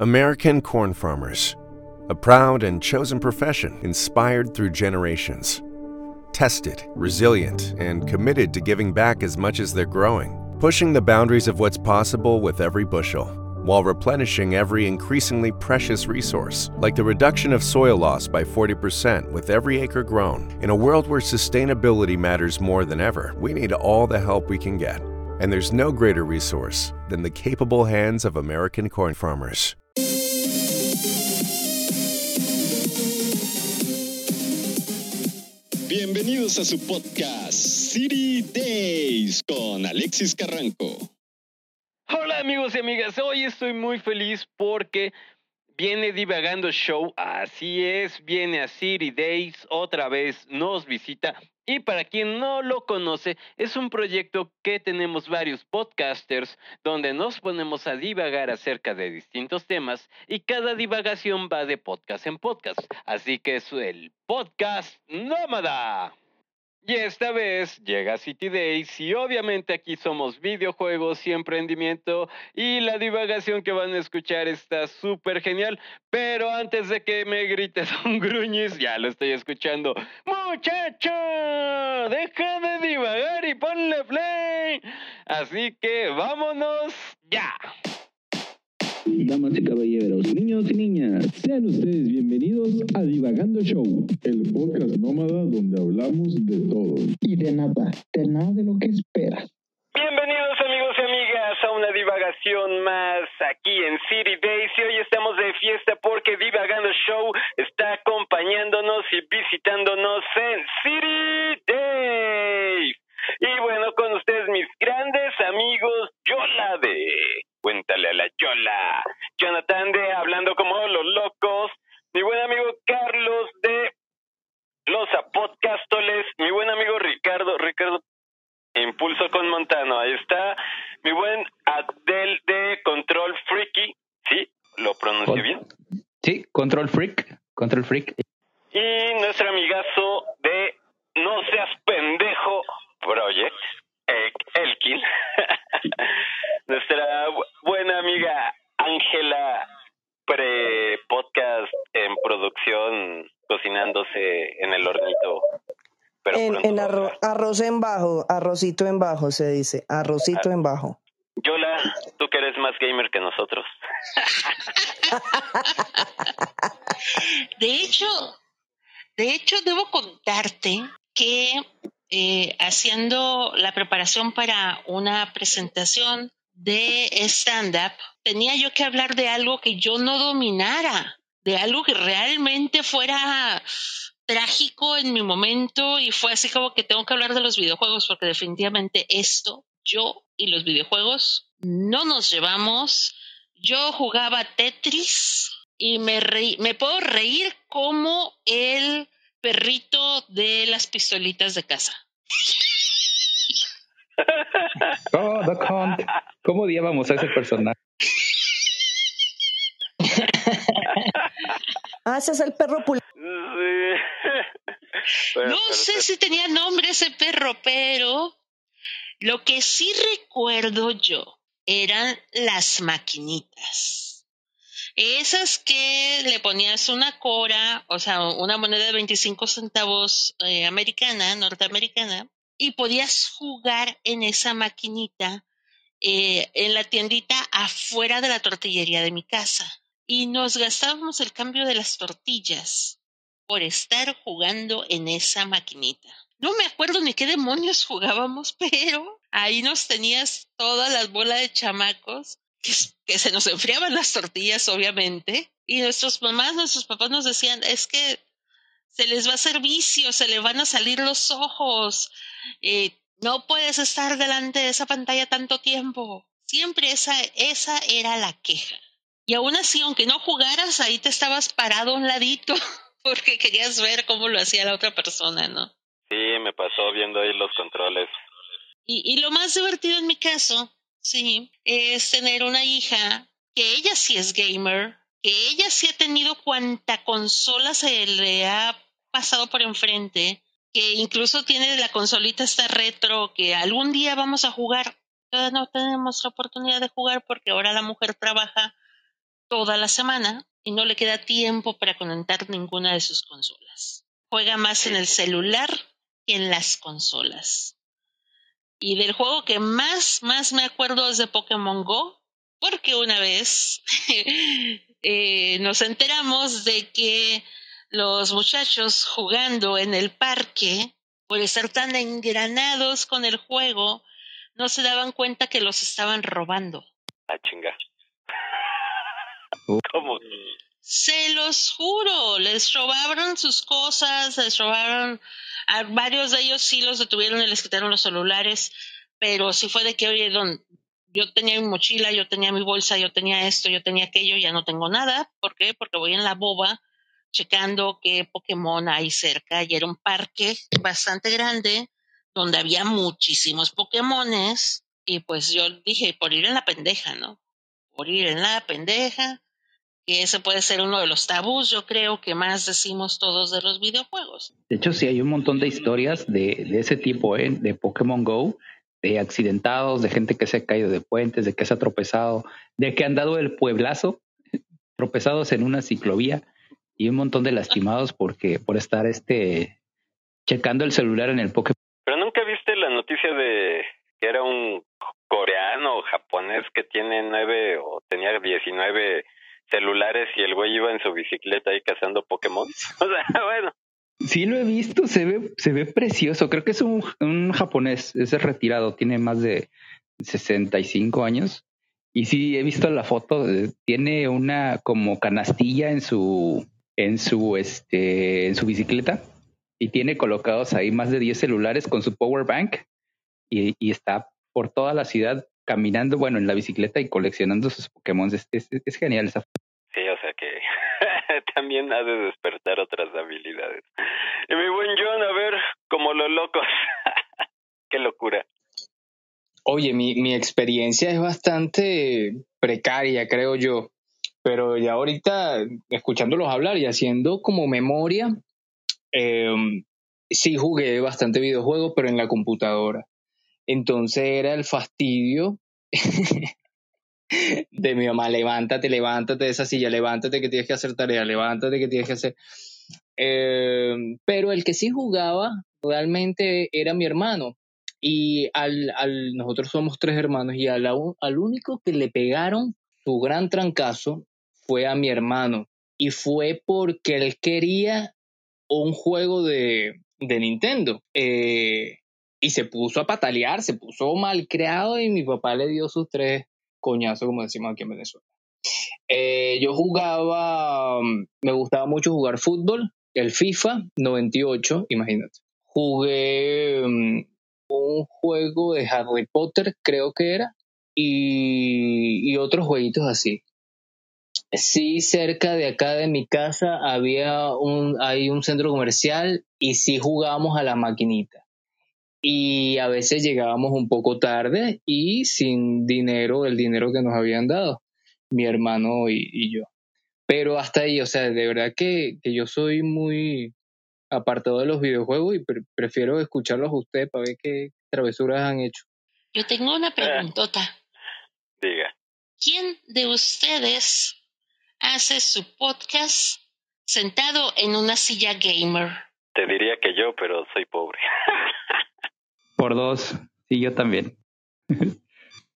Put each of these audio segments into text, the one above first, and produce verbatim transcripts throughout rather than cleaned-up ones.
American corn farmers, a proud and chosen profession inspired through generations. Tested, resilient, and committed to giving back as much as they're growing, pushing the boundaries of what's possible with every bushel, while replenishing every increasingly precious resource, like the reduction of soil loss by forty percent with every acre grown. In a world where sustainability matters more than ever, we need all the help we can get. And there's no greater resource than the capable hands of American corn farmers. Bienvenidos a su podcast City Days con Alexis Carranco. Hola amigos y amigas, hoy estoy muy feliz porque viene Divagando Show, así es, viene a City Days, otra vez nos visita. Y para quien no lo conoce, es un proyecto que tenemos varios podcasters donde nos ponemos a divagar acerca de distintos temas y cada divagación va de podcast en podcast, así que es el podcast nómada. Y esta vez llega City Days y obviamente aquí somos videojuegos y emprendimiento y la divagación que van a escuchar está súper genial. Pero antes de que me grites un gruñis, ya lo estoy escuchando. ¡Muchacho! ¡Deja de divagar y ponle play! Así que vámonos ya. Damas y caballeros, niños y niñas, sean ustedes bienvenidos a Divagando Show, el podcast nómada donde hablamos de todo y de nada, de nada de lo que esperas. Bienvenidos amigos y amigas a una divagación más aquí en City Days y hoy estamos de fiesta porque Divagando Show está acompañándonos y visitándonos en City Days. Y bueno, con ustedes mis grandes amigos Yola de Cuéntale a la Yola, Jonathan de Hablando como los locos, mi buen amigo Carlos de Los Apodcastoles, mi buen amigo Ricardo, Ricardo Impulso con Montano, ahí está, mi buen Adel de Control Freak, ¿sí? ¿Lo pronuncié bien? Sí, Control Freak, Control Freak. Y nuestro amigazo de No seas pendejo Project, Elkin. Nuestra buena amiga Ángela, pre-podcast en producción, cocinándose en el hornito. Pero en, en arro, arroz en bajo, arrocito en bajo se dice, arrocito Ar- en bajo. Yola, tú que eres más gamer que nosotros. De hecho, de hecho debo contarte que eh, haciendo la preparación para una presentación de stand-up, tenía yo que hablar de algo que yo no dominara, de algo que realmente fuera trágico en mi momento y fue así como que tengo que hablar de los videojuegos porque definitivamente esto, yo y los videojuegos no nos llevamos. Yo jugaba Tetris y me reí, me puedo reír como el perrito de las pistolitas de casa. Oh, the cunt. ¿Cómo odiábamos a ese personaje? Ah, ese es el perro pul... Sí. No sé si tenía nombre ese perro, pero lo que sí recuerdo yo eran las maquinitas. Esas que le ponías una cora, o sea, una moneda de veinticinco centavos eh, americana, norteamericana, y podías jugar en esa maquinita eh, en la tiendita afuera de la tortillería de mi casa. Y nos gastábamos el cambio de las tortillas por estar jugando en esa maquinita. No me acuerdo ni qué demonios jugábamos, pero ahí nos tenías todas las bolas de chamacos que, que se nos enfriaban las tortillas, obviamente. Y nuestros mamás, nuestros papás nos decían, es que se les va a hacer vicio, se les van a salir los ojos. Eh, no puedes estar delante de esa pantalla tanto tiempo. Siempre esa, esa era la queja. Y aún así, aunque no jugaras, ahí te estabas parado a un ladito porque querías ver cómo lo hacía la otra persona, ¿no? Sí, me pasó viendo ahí los controles. Y, y lo más divertido en mi caso, sí, es tener una hija que ella sí es gamer, que ella sí ha tenido cuanta consola se le ha pasado por enfrente, que incluso tiene la consolita esta retro, que algún día vamos a jugar. Todavía no tenemos la oportunidad de jugar porque ahora la mujer trabaja toda la semana y no le queda tiempo para conectar ninguna de sus consolas. Juega más en el celular que en las consolas. Y del juego que más, más me acuerdo es de Pokémon Go, porque una vez eh, nos enteramos de que los muchachos jugando en el parque, por estar tan engranados con el juego, no se daban cuenta que los estaban robando. Ah, chinga. ¿Cómo? Se los juro, les robaron sus cosas, les robaron, a varios de ellos sí los detuvieron y les quitaron los celulares, pero sí fue de que, oye, don, yo tenía mi mochila, yo tenía mi bolsa, yo tenía esto, yo tenía aquello, ya no tengo nada. ¿Por qué? Porque voy en la boba checando qué Pokémon hay cerca, y era un parque bastante grande donde había muchísimos Pokémones, y pues yo dije, por ir en la pendeja, ¿no? Por ir en la pendeja, que ese puede ser uno de los tabús, yo creo, que más decimos todos de los videojuegos. De hecho, sí, hay un montón de historias de, de ese tipo, ¿eh? De Pokémon Go, de accidentados, de gente que se ha caído de puentes, de que se ha tropezado, de que han dado el pueblazo, tropezados en una ciclovía, y un montón de lastimados porque por estar este checando el celular en el Pokémon. Pero nunca viste la noticia de que era un coreano o japonés que tiene nueve o tenía diecinueve celulares y el güey iba en su bicicleta ahí cazando Pokémon. O sea, bueno. Sí lo he visto, se ve se ve precioso. Creo que es un, un japonés, es retirado, tiene más de sesenta y cinco años. Y sí he visto la foto, tiene una como canastilla en su en su este en su bicicleta y tiene colocados ahí más de diez celulares con su power bank y, y está por toda la ciudad caminando, bueno, en la bicicleta y coleccionando sus Pokémon. Es, es, es genial esa foto. Sí, o sea que también ha de despertar otras habilidades. Y mi buen John, a ver, como los locos. Qué locura. Oye, mi, mi experiencia es bastante precaria, creo yo. Pero ya ahorita, escuchándolos hablar y haciendo como memoria, eh, sí jugué bastante videojuegos, pero en la computadora. Entonces era el fastidio de mi mamá, levántate, levántate de esa silla, levántate que tienes que hacer tarea, levántate que tienes que hacer... Eh, pero el que sí jugaba realmente era mi hermano. Y al, al nosotros somos tres hermanos y al, al único que le pegaron su gran trancazo fue a mi hermano. Y fue porque él quería un juego de, de Nintendo. Eh, y se puso a patalear, se puso mal creado y mi papá le dio sus tres coñazos, como decimos aquí en Venezuela. Eh, yo jugaba, me gustaba mucho jugar fútbol, el FIFA noventa y ocho, imagínate. Jugué... Um, un juego de Harry Potter, creo que era, y, y otros jueguitos así. Sí, cerca de acá de mi casa había un, hay un centro comercial y sí jugábamos a la maquinita. Y a veces llegábamos un poco tarde y sin dinero, el dinero que nos habían dado, mi hermano y, y yo. Pero hasta ahí, o sea, de verdad que, que yo soy muy... apartado de los videojuegos y pre- prefiero escucharlos a ustedes para ver qué travesuras han hecho. Yo tengo una preguntota. Eh, diga. ¿Quién de ustedes hace su podcast sentado en una silla gamer? Te diría que yo, pero soy pobre. Por dos. Sí, yo también.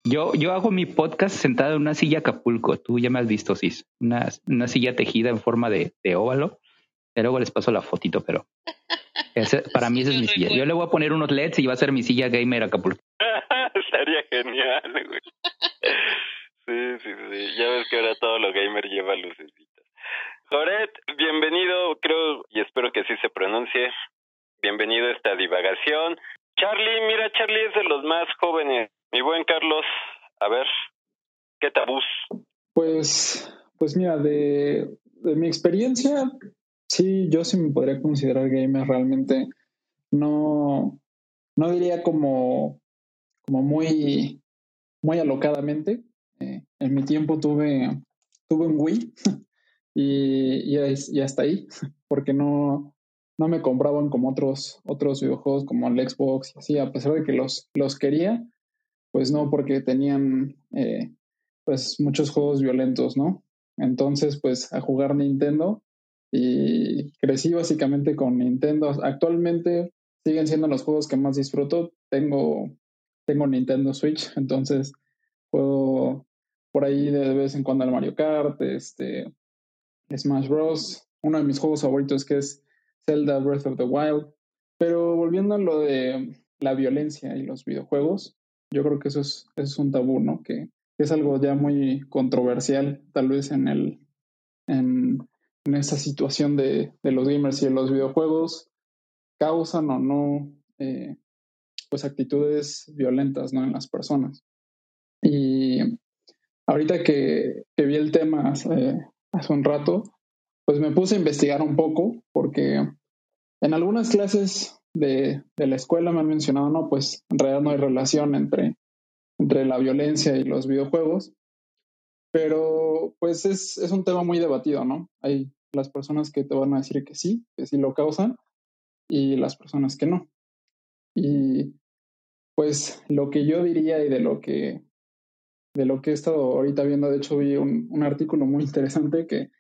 Yo, yo hago mi podcast sentado en una silla Acapulco. Tú ya me has visto, Cis. Una, una silla tejida en forma de, de óvalo. Luego les paso la fotito, pero ese, para mí esa es mi silla. Yo le voy a poner unos L E Ds y va a ser mi silla gamer Acapulco. Estaría genial, güey. Sí, sí, sí. Ya ves que ahora todo lo gamer lleva lucecitas. Joret, bienvenido, creo, y espero que sí se pronuncie. Bienvenido a esta divagación. Charlie, mira, Charlie es de los más jóvenes. Mi buen Carlos, a ver, ¿qué tabús? Pues, pues mira, de, de mi experiencia... Sí, yo sí me podría considerar gamer realmente. No, no diría como, como muy, muy alocadamente. Eh, en mi tiempo tuve, tuve un Wii y, y, y hasta ahí, porque no, no me compraban como otros, otros videojuegos como el Xbox y así, a pesar de que los, los quería, pues no, porque tenían eh, pues muchos juegos violentos, ¿no? Entonces, pues, a jugar Nintendo. Y crecí básicamente con Nintendo. Actualmente siguen siendo los juegos que más disfruto. Tengo, tengo Nintendo Switch, entonces juego por ahí de vez en cuando al Mario Kart, este, Smash Bros. Uno de mis juegos favoritos que es Zelda Breath of the Wild. Pero volviendo a lo de la violencia y los videojuegos, yo creo que eso es, eso es un tabú, ¿no? Que es algo ya muy controversial, tal vez en el... En, en esa situación de, de los gamers y de los videojuegos, causan o no eh, pues actitudes violentas, ¿no?, en las personas. Y ahorita que, que vi el tema hace, hace un rato, pues me puse a investigar un poco, porque en algunas clases de, de la escuela me han mencionado, no, pues en realidad no hay relación entre, entre la violencia y los videojuegos. Pero pues es, es un tema muy debatido, ¿no? Hay las personas que te van a decir que sí, que sí lo causan, y las personas que no. Y pues lo que yo diría y de lo que, de lo que he estado ahorita viendo, de hecho vi un, un artículo muy interesante que,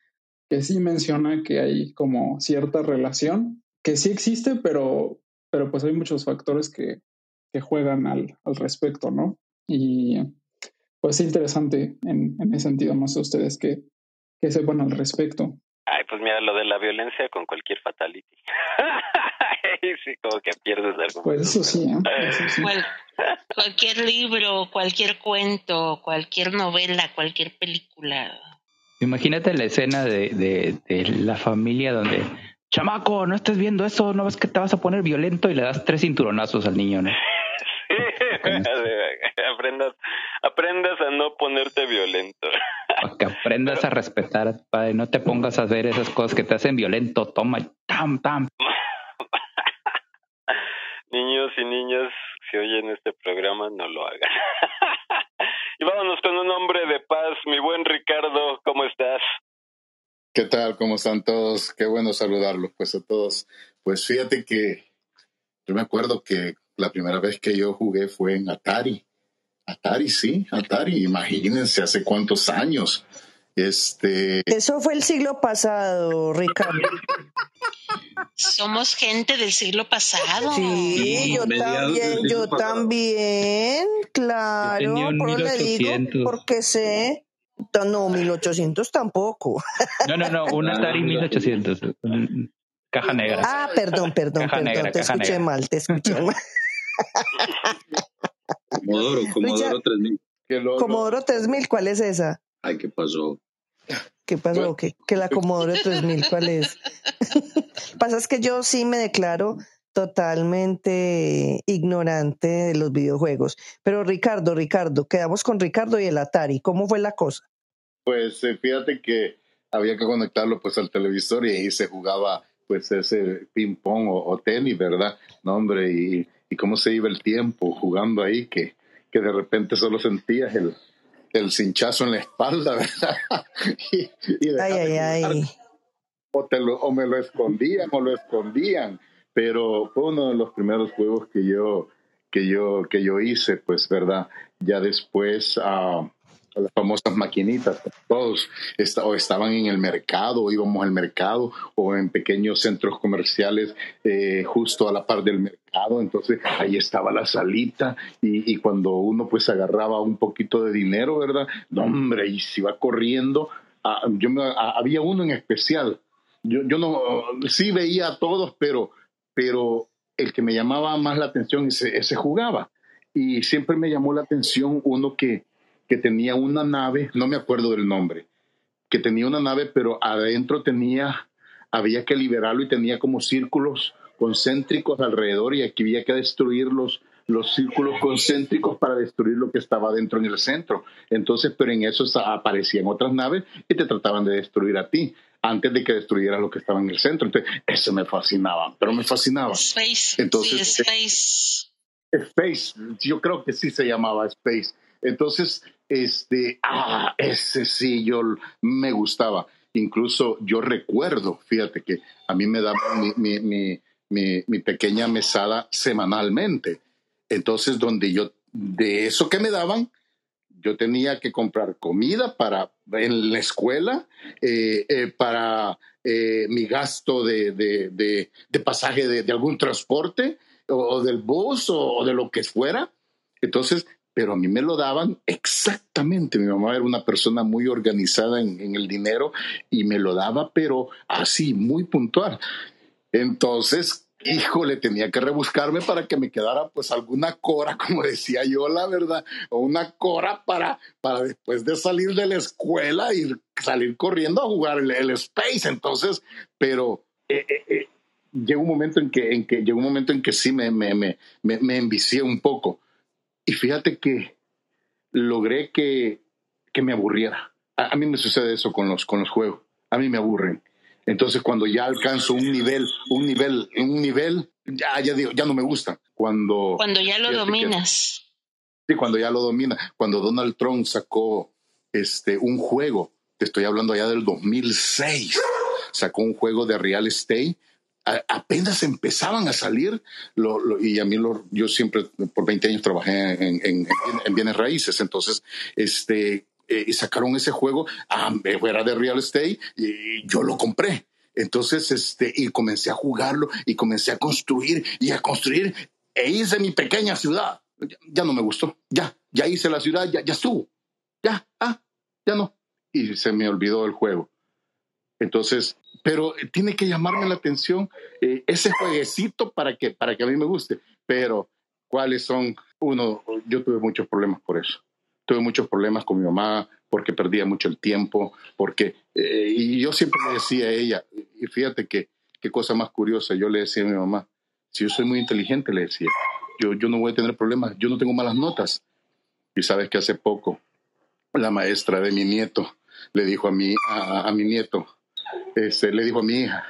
que sí menciona que hay como cierta relación, que sí existe, pero, pero pues hay muchos factores que, que juegan al, al respecto, ¿no? Y... pues es interesante en, en ese sentido, no sé ustedes qué, qué sepan al respecto. Ay, pues mira, lo de la violencia con cualquier fatality. Sí, como que pierdes algo. Pues eso sí, ¿eh? Eso sí. Bueno, cualquier libro, cualquier cuento, cualquier novela, cualquier película. Imagínate la escena de, de, de la familia donde... Chamaco, no estés viendo eso, no ves que te vas a poner violento, y le das tres cinturonazos al niño, ¿no? aprendas aprendas a no ponerte violento, o que aprendas a respetar, padre, no te pongas a hacer esas cosas que te hacen violento, toma, tam, tam. Niños y niñas, si oyen este programa, no lo hagan. Y vámonos con un hombre de paz, mi buen Ricardo, ¿cómo estás? ¿Qué tal? ¿Cómo están todos? Qué bueno saludarlos, pues, a todos. Pues fíjate que yo me acuerdo que la primera vez que yo jugué fue en Atari. Atari, sí, Atari. Imagínense hace cuántos años. Este... Eso fue el siglo pasado, Ricardo. Somos gente del siglo pasado. Sí, yo también, yo también. Claro, por eso le digo, porque sé... No, mil ochocientos tampoco. No, no, no, un Atari mil ochocientos. Caja negra. Ah, perdón, perdón, caja perdón, negra, te escuché negra. mal, te escuché mal. Comodoro, Comodoro tres mil. Comodoro tres mil, ¿cuál es esa? Ay, ¿qué pasó? ¿Qué pasó? Bueno. ¿Qué? Que la Comodoro tres mil, ¿cuál es? Pasa es que yo sí me declaro totalmente ignorante de los videojuegos. Pero Ricardo, Ricardo, quedamos con Ricardo y el Atari. ¿Cómo fue la cosa? Pues eh, fíjate que había que conectarlo pues al televisor, y ahí se jugaba pues ese ping pong o, o tenis, ¿verdad? No, hombre, y, y cómo se iba el tiempo jugando ahí, que, que de repente solo sentías el, el cinchazo en la espalda, ¿verdad? y, y ay, ay, ay. O, te lo, o me lo escondían o lo escondían. Pero fue uno de los primeros juegos que yo, que yo, que yo hice, pues, ¿verdad? Ya después, uh, las famosas maquinitas, todos est- o estaban en el mercado, o íbamos al mercado, o en pequeños centros comerciales eh, justo a la par del mercado. Entonces, ahí estaba la salita, y, y cuando uno, pues, agarraba un poquito de dinero, ¿verdad? No, hombre, y se iba corriendo. A, yo me, a, había uno en especial. Yo, yo no, sí veía a todos, pero... pero el que me llamaba más la atención, ese, ese jugaba. Y siempre me llamó la atención uno que, que tenía una nave, no me acuerdo del nombre, que tenía una nave, pero adentro tenía, había que liberarlo, y tenía como círculos concéntricos alrededor, y aquí había que destruir los, los círculos concéntricos para destruir lo que estaba adentro en el centro. Entonces, pero en eso aparecían otras naves y te trataban de destruir a ti, antes de que destruyeras lo que estaba en el centro. Entonces, eso me fascinaba, pero me fascinaba. Space. Entonces, sí, Space. Space, yo creo que sí se llamaba Space. Entonces, este, ah, ese sí, yo me gustaba. Incluso yo recuerdo, fíjate que a mí me daba mi, mi, mi, mi, mi pequeña mesada semanalmente. Entonces, donde yo, de eso que me daban, yo tenía que comprar comida para, en la escuela, eh, eh, para eh, mi gasto de, de, de, de pasaje de, de algún transporte o, o del bus o, o de lo que fuera. Entonces, pero a mí me lo daban exactamente. Mi mamá era una persona muy organizada en, en el dinero y me lo daba, pero así, muy puntual. Entonces, híjole, tenía que rebuscarme para que me quedara pues alguna cora, como decía Yola, ¿verdad? O una cora para, para después de salir de la escuela y salir corriendo a jugar el, el Space. Entonces, pero eh, eh, eh, llegó un momento en que, en que, llegó un momento en que sí me, me, me, me, me envicié un poco. Y fíjate que logré que, que me aburriera. A, a mí me sucede eso con los, con los juegos. A mí me aburren. Entonces, cuando ya alcanzo un nivel, un nivel, un nivel, ya, ya digo, ya no me gusta. Cuando, cuando ya lo dominas. Que, sí, cuando ya lo domina. Cuando Donald Trump sacó este, un juego, te estoy hablando allá del dos mil seis, sacó un juego de Real Estate. A, apenas empezaban a salir lo, lo, y a mí lo, yo siempre por veinte años trabajé en, en, en, en bienes raíces, entonces este eh, y sacaron ese juego ah, fuera de Real Estate y yo lo compré, entonces este y comencé a jugarlo y comencé a construir y a construir e hice mi pequeña ciudad. Ya, ya no me gustó, ya, ya hice la ciudad, ya, ya estuvo, ya, ah, ya no, y se me olvidó el juego. Entonces, pero tiene que llamarme la atención eh, ese jueguecito para que, para que a mí me guste. Pero, ¿cuáles son? Uno, yo tuve muchos problemas por eso. Tuve muchos problemas con mi mamá porque perdía mucho el tiempo. Porque, eh, y yo siempre le decía a ella, y fíjate que, qué cosa más curiosa, yo le decía a mi mamá, si yo soy muy inteligente, le decía, yo, yo no voy a tener problemas, yo no tengo malas notas. Y sabes que hace poco la maestra de mi nieto le dijo a mi, a, a mi nieto, Este, le dijo a mi hija,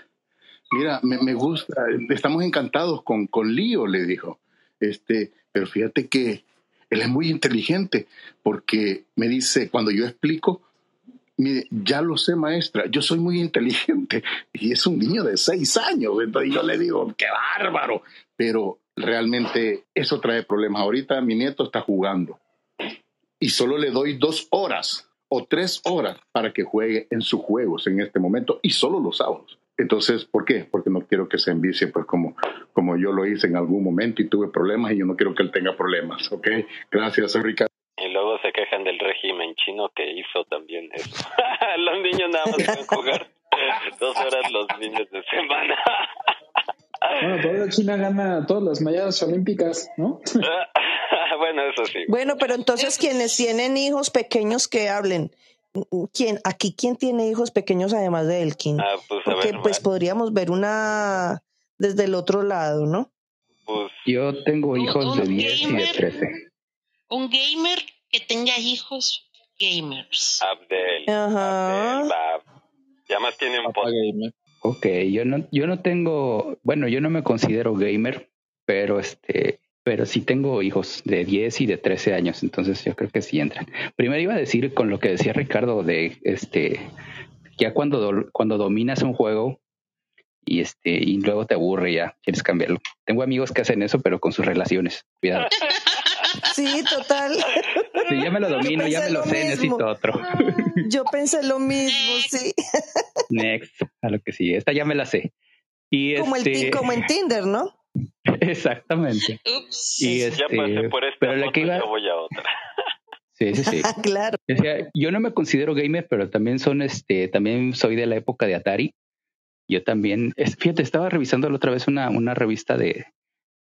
mira, me, me gusta, estamos encantados con, con Lío, le dijo, este, pero fíjate que él es muy inteligente porque me dice, cuando yo explico, mire, ya lo sé, maestra, yo soy muy inteligente, y es un niño de seis años, entonces yo le digo, qué bárbaro, pero realmente eso trae problemas. Ahorita mi nieto está jugando y solo le doy dos horas o tres horas para que juegue en sus juegos en este momento y solo los sábados. Entonces, ¿por qué? Porque no quiero que se envicie, pues como, como yo lo hice en algún momento y tuve problemas y yo no quiero que él tenga problemas, ¿ok? Gracias, Ricardo. Y luego se quejan del régimen chino que hizo también eso. Los niños nada más pueden jugar dos horas los fines de semana. Bueno, toda China gana todas las medallas olímpicas, ¿no? Bueno, eso sí. Bueno, pero entonces quienes tienen hijos pequeños que hablen. ¿Quién? Aquí, ¿quién tiene hijos pequeños además de Elkin? Ah, pues a Porque, ver, pues, podríamos ver una desde el otro lado, ¿no? Pues, yo tengo hijos de diez gamer, y de trece. Un gamer que tenga hijos gamers. Abdel. Ajá. Abdel, la, ya más tiene un poco. Ok, yo no, yo no tengo, bueno, yo no me considero gamer, pero este, pero sí tengo hijos de diez y de trece años, entonces yo creo que sí entran. Primero iba a decir con lo que decía Ricardo de este, ya cuando do, cuando dominas un juego y este y luego te aburre ya quieres cambiarlo. Tengo amigos que hacen eso, pero con sus relaciones. Cuidado. Sí, total. Sí, ya me lo domino, ya me lo, lo sé, necesito otro. Yo pensé lo mismo, sí. Next, a lo que sí, esta ya me la sé. Y como, este... el, como en Tinder, ¿no? Exactamente. Ups. Y este... ya pasé por esta, pero la que iba... yo voy a otra. Sí, sí, sí. Claro. O sea, yo no me considero gamer, pero también son, este, también soy de la época de Atari. Yo también, fíjate, estaba revisando la otra vez una, una revista de,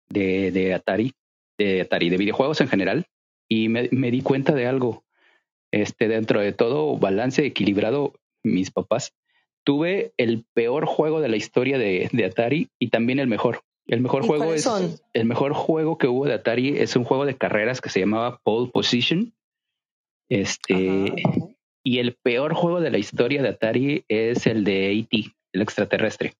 de, de Atari. de Atari, de videojuegos en general, y me, me di cuenta de algo. Este, dentro de todo balance equilibrado, mis papás, tuve el peor juego de la historia de, de Atari y también el mejor. El mejor juego es son? el mejor juego que hubo de Atari es un juego de carreras que se llamaba Pole Position. Este, ajá, ajá. Y el peor juego de la historia de Atari es el de E T, el extraterrestre.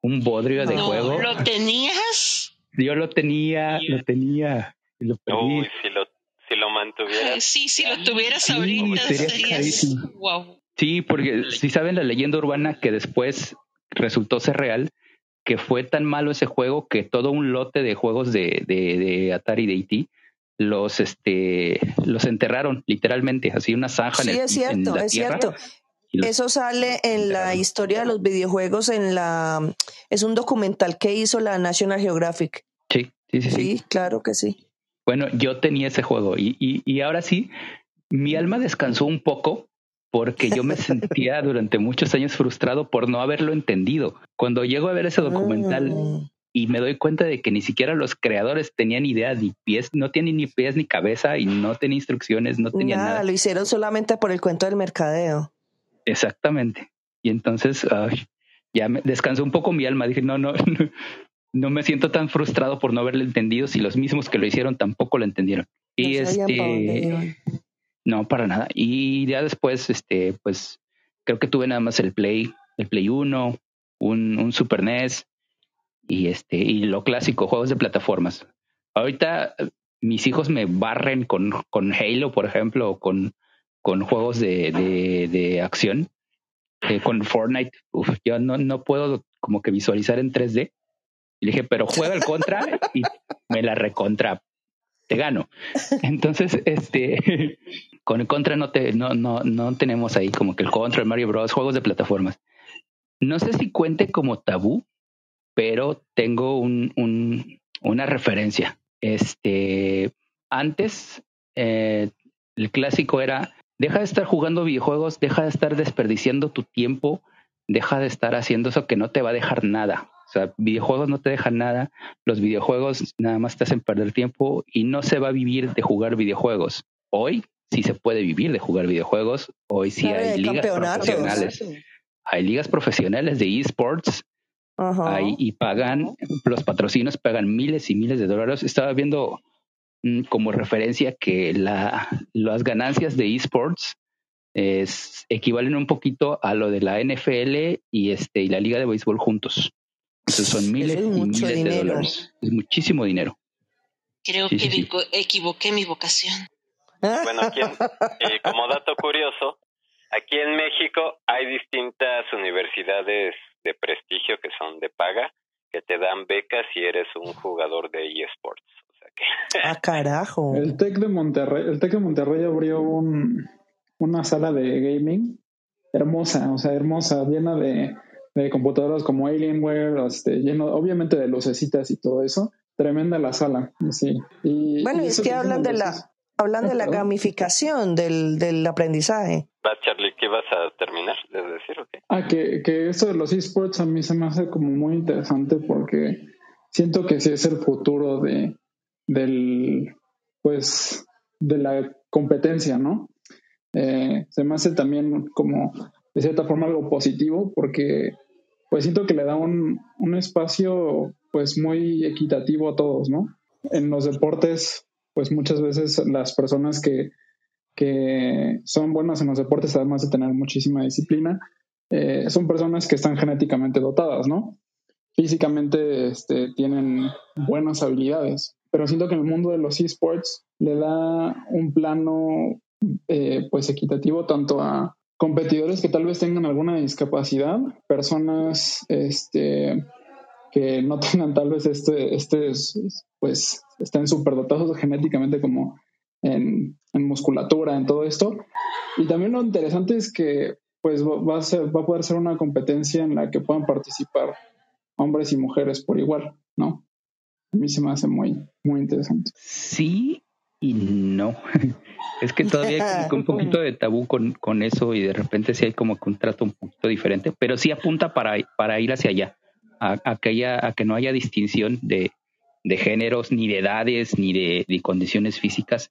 Un bodrio no, de juego. ¿Lo tenías? Yo lo tenía, yeah. lo tenía. Lo Uy, si lo, si lo mantuvieras. Sí, si lo tuvieras sí, ahorita serías... Wow. Sí, porque si ¿sí saben la leyenda urbana que después resultó ser real, que fue tan malo ese juego que todo un lote de juegos de, de, de Atari de E T los este los enterraron literalmente, así una zanja sí, en el, es cierto, en la es tierra. Cierto. Eso sale en la historia de los videojuegos, en la es un documental que hizo la National Geographic. Sí, sí, sí. Sí, sí. Claro que sí. Bueno, yo tenía ese juego y, y, y ahora sí, mi alma descansó un poco porque yo me sentía durante muchos años frustrado por no haberlo entendido. Cuando llego a ver ese documental mm. y me doy cuenta de que ni siquiera los creadores tenían idea, ni pies, no tienen ni pies ni cabeza y no tenía instrucciones, no tenían nada. Nada, lo hicieron solamente por el cuento del mercadeo. Exactamente. Y entonces ay, ya me descansó un poco mi alma. Dije, no, no, no, no me siento tan frustrado por no haberlo entendido si los mismos que lo hicieron tampoco lo entendieron. Y no este, no, para nada. Y ya después, este, pues creo que tuve nada más el Play, el Play uno, un, un Super N E S y este, y lo clásico, juegos de plataformas. Ahorita mis hijos me barren con, con Halo, por ejemplo, o con con juegos de, de, de acción, eh, con Fortnite. Uf, yo no, no puedo como que visualizar en tres D. Le dije, pero juega el Contra y me la recontra, te gano. Entonces, este, con el Contra no, te, no, no, no tenemos ahí como que el Contra, el Mario Bros, juegos de plataformas. No sé si cuente como tabú, pero tengo un, un, una referencia. Este, antes, eh, el clásico era... Deja de estar jugando videojuegos, deja de estar desperdiciando tu tiempo, deja de estar haciendo eso que no te va a dejar nada. O sea, videojuegos no te dejan nada, los videojuegos nada más te hacen perder tiempo y no se va a vivir de jugar videojuegos. Hoy sí se puede vivir de jugar videojuegos, hoy sí claro, hay ligas profesionales. Sí. Hay ligas profesionales de eSports hay, y pagan, los patrocinios pagan miles y miles de dólares. Estaba viendo... como referencia que la, las ganancias de eSports es, equivalen un poquito a lo de la N F L y, este, y la Liga de Béisbol juntos. Entonces son miles es y miles dinero. de dólares. Es muchísimo dinero. Creo sí, que sí, sí. equivoqué mi vocación. Bueno, aquí en, eh, como dato curioso, aquí en México hay distintas universidades de prestigio que son de paga, que te dan becas si eres un jugador de eSports. Ah, carajo. El Tec de Monterrey, el Tec de Monterrey abrió un, una sala de gaming hermosa, o sea, hermosa, llena de, de computadoras como Alienware, este, lleno, obviamente de lucecitas y todo eso. Tremenda la sala, sí. Y, bueno, y es que hablan de luces. la, hablan de la gamificación del, del aprendizaje. Va, Charlie, ¿qué vas a terminar de decir o qué? Ah, que, que esto de los eSports a mí se me hace como muy interesante porque siento que sí es el futuro de del pues de la competencia, ¿no? Eh, se me hace también como de cierta forma algo positivo porque pues siento que le da un, un espacio pues muy equitativo a todos, ¿no? En los deportes pues muchas veces las personas que, que son buenas en los deportes además de tener muchísima disciplina eh, son personas que están genéticamente dotadas, ¿no? Físicamente este, tienen buenas habilidades. Pero siento que en el mundo de los eSports le da un plano eh, pues equitativo tanto a competidores que tal vez tengan alguna discapacidad, personas este, que no tengan tal vez este, este pues estén superdotados genéticamente como en, en musculatura, en todo esto. Y también lo interesante es que pues va a ser, va a poder ser una competencia en la que puedan participar hombres y mujeres por igual, ¿no? A mí se me hace muy, muy interesante. Sí y no. Es que todavía hay un poquito de tabú con, con eso y de repente sí hay como que un trato un poquito diferente, pero sí apunta para, para ir hacia allá, a, a, que haya, a que no haya distinción de, de géneros, ni de edades, ni de, de condiciones físicas.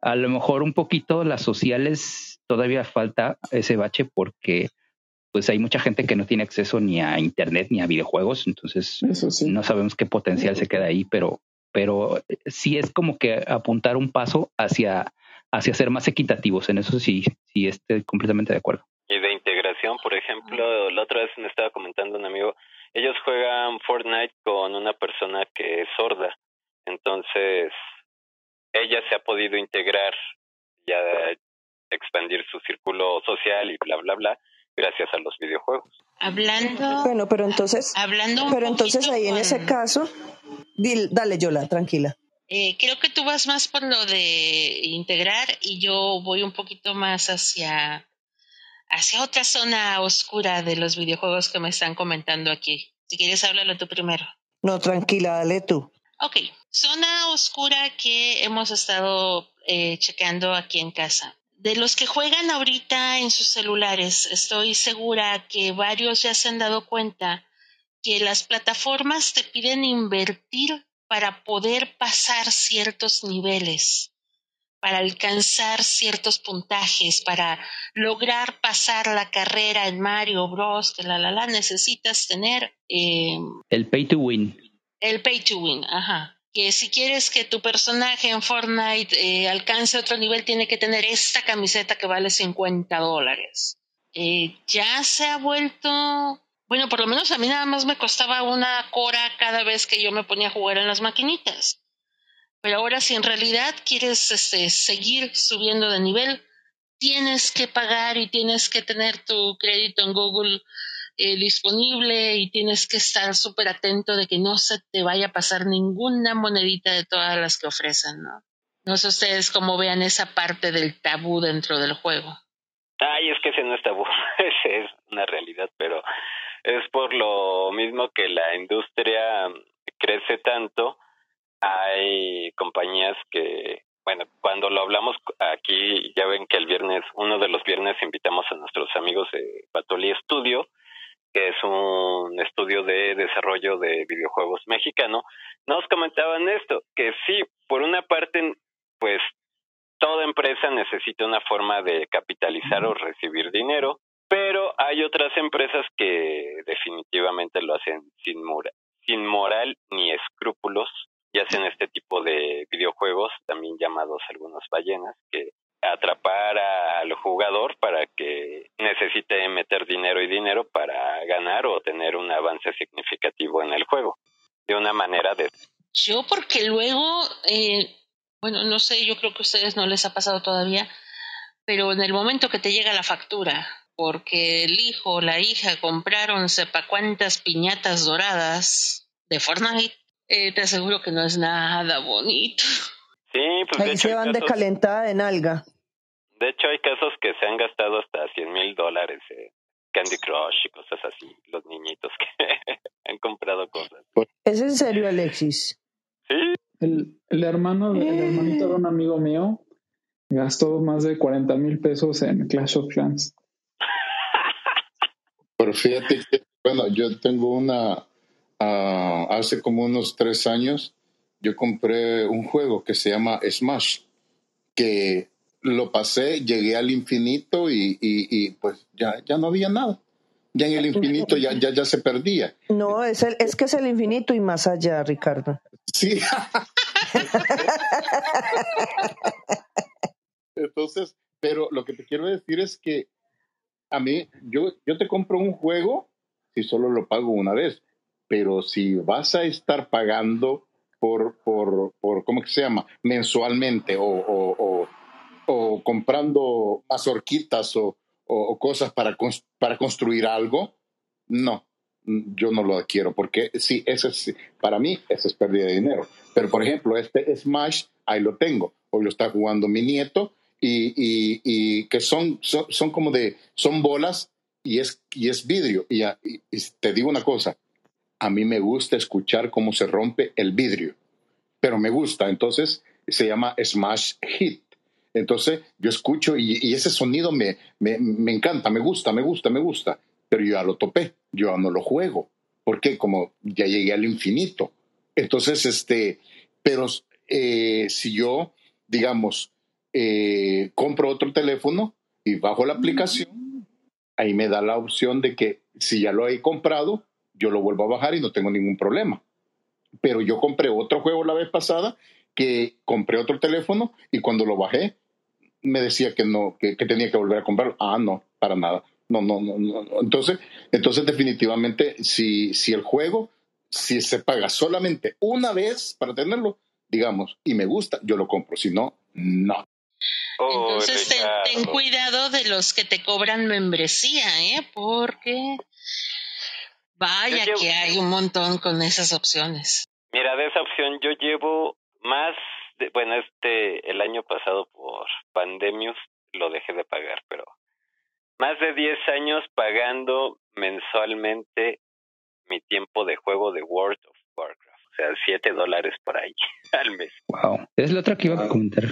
A lo mejor un poquito las sociales todavía falta ese bache porque... pues hay mucha gente que no tiene acceso ni a internet ni a videojuegos, entonces eso sí. No sabemos qué potencial se queda ahí, pero, pero sí es como que apuntar un paso hacia, hacia ser más equitativos, en eso sí, sí estoy completamente de acuerdo. Y de integración, por ejemplo, la otra vez me estaba comentando un amigo, ellos juegan Fortnite con una persona que es sorda, entonces ella se ha podido integrar, ya expandir su círculo social y bla, bla, bla, gracias a los videojuegos. Hablando... Bueno, pero entonces... Hablando un pero entonces ahí con... en ese caso... Dale, Yola, tranquila. Eh, creo que tú vas más por lo de integrar y yo voy un poquito más hacia, hacia otra zona oscura de los videojuegos que me están comentando aquí. Si quieres, háblalo tú primero. No, tranquila, dale tú. Ok, zona oscura que hemos estado eh, checando aquí en casa. De los que juegan ahorita en sus celulares, estoy segura que varios ya se han dado cuenta que las plataformas te piden invertir para poder pasar ciertos niveles, para alcanzar ciertos puntajes, para lograr pasar la carrera en Mario Bros, que la la la necesitas tener eh, el pay to win. El pay to win, ajá. Que si quieres que tu personaje en Fortnite eh, alcance otro nivel, tiene que tener esta camiseta que vale cincuenta dólares. Eh, ya se ha vuelto... Bueno, por lo menos a mí nada más me costaba una cora cada vez que yo me ponía a jugar en las maquinitas. Pero ahora, si en realidad quieres este, seguir subiendo de nivel, tienes que pagar y tienes que tener tu crédito en Google Eh, disponible y tienes que estar súper atento de que no se te vaya a pasar ninguna monedita de todas las que ofrecen, ¿no? No sé ustedes cómo vean esa parte del tabú dentro del juego. Ay, es que ese no es tabú, ese es una realidad, pero es por lo mismo que la industria crece tanto. Hay compañías que, bueno, cuando lo hablamos aquí, ya ven que el viernes, uno de los viernes invitamos a nuestros amigos de Batoli Studio, que es un estudio de desarrollo de videojuegos mexicano, nos comentaban esto, que sí, por una parte, pues toda empresa necesita una forma de capitalizar o recibir dinero, pero hay otras empresas que definitivamente lo hacen sin moral, sin moral ni escrúpulos, y hacen este tipo de videojuegos, también llamados algunos ballenas, que atrapar al jugador para que necesite meter dinero y dinero para ganar o tener un avance significativo en el juego, de una manera de... Yo porque luego, eh, bueno, no sé, yo creo que a ustedes no les ha pasado todavía, pero en el momento que te llega la factura, porque el hijo o la hija compraron sepa cuántas piñatas doradas de Fortnite, eh, te aseguro que no es nada bonito. Sí, pues ahí de hecho se van casos, de calentada en alga. De hecho, hay casos que se han gastado hasta cien mil dólares en Candy Crush y cosas así. Los niñitos que han comprado cosas. ¿Es en serio, Alexis? Sí. El, el hermano, eh. el hermanito de un amigo mío gastó más de cuarenta mil pesos en Clash of Clans. Pero fíjate que, bueno, yo tengo una... Uh, hace como unos tres años... yo compré un juego que se llama Smash, que lo pasé, llegué al infinito y, y, y pues ya, ya no había nada. Ya en el infinito ya, ya, ya se perdía. No, es, el, es que es el infinito y más allá, Ricardo. Sí. Entonces, pero lo que te quiero decir es que a mí, yo, yo te compro un juego si solo lo pago una vez, pero si vas a estar pagando... Por, por, por, ¿cómo que se llama? Mensualmente o, o, o, o comprando mazorquitas o, o, o cosas para, cons- para construir algo. No, yo no lo adquiero porque sí, eso es, para mí eso es pérdida de dinero. Pero, por ejemplo, este Smash, ahí lo tengo. Hoy lo está jugando mi nieto y, y, y que son, son, son como de, son bolas y es, y es vidrio. Y, y, y te digo una cosa. A mí me gusta escuchar cómo se rompe el vidrio, pero me gusta. Entonces, se llama Smash Hit. Entonces, yo escucho y, y ese sonido me, me, me encanta, me gusta, me gusta, me gusta. Pero yo ya lo topé, yo ya no lo juego. Porque como ya llegué al infinito. Entonces, este, pero eh, si yo, digamos, eh, compro otro teléfono y bajo la aplicación, ahí me da la opción de que si ya lo he comprado, yo lo vuelvo a bajar y no tengo ningún problema. Pero yo compré otro juego la vez pasada, que compré otro teléfono y cuando lo bajé me decía que no, que, que tenía que volver a comprarlo. Ah, no, para nada. No, no, no, no. Entonces, entonces definitivamente, si, si el juego, si se paga solamente una vez para tenerlo, digamos, y me gusta, yo lo compro. Si no, no. Entonces, ten, ten cuidado de los que te cobran membresía, ¿eh? Porque... Vaya llevo, que hay un montón con esas opciones. Mira, de esa opción yo llevo Más, de, bueno, este, el año pasado por pandemias lo dejé de pagar, pero más de diez años pagando mensualmente mi tiempo de juego de World of Warcraft. O sea, siete dólares por ahí al mes. Wow. Es lo otro que iba a comentar.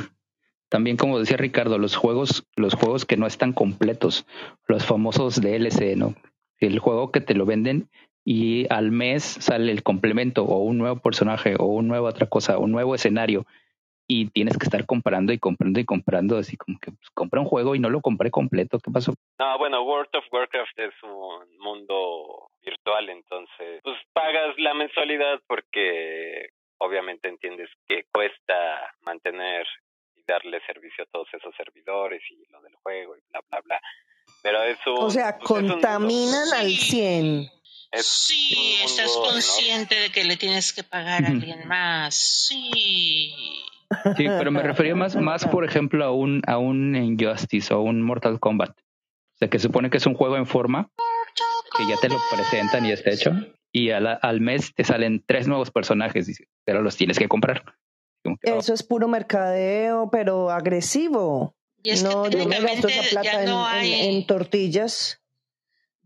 También, como decía Ricardo, los juegos, los juegos que no están completos, los famosos D L C, ¿no? El juego que te lo venden y al mes sale el complemento o un nuevo personaje o una nueva otra cosa, un nuevo escenario, y tienes que estar comparando y comprando y comprando, así como que pues, compré un juego y no lo compré completo, ¿qué pasó? No, bueno, World of Warcraft es un mundo virtual, entonces pues pagas la mensualidad porque obviamente entiendes que cuesta mantener darle servicio a todos esos servidores y lo del juego y bla, bla, bla. Pero eso... O sea, pues contaminan un... al cien. Es sí, mundo, estás consciente, ¿no?, de que le tienes que pagar a alguien más. Sí. Sí, pero me refería más, más por ejemplo, a un, a un Injustice o un Mortal Kombat. O sea, que supone que es un juego en forma, que ya te lo presentan y está hecho, y al, al mes te salen tres nuevos personajes, pero los tienes que comprar. Eso es puro mercadeo, pero agresivo. Y es no, que yo me gasto esa plata no en, hay, en, en tortillas.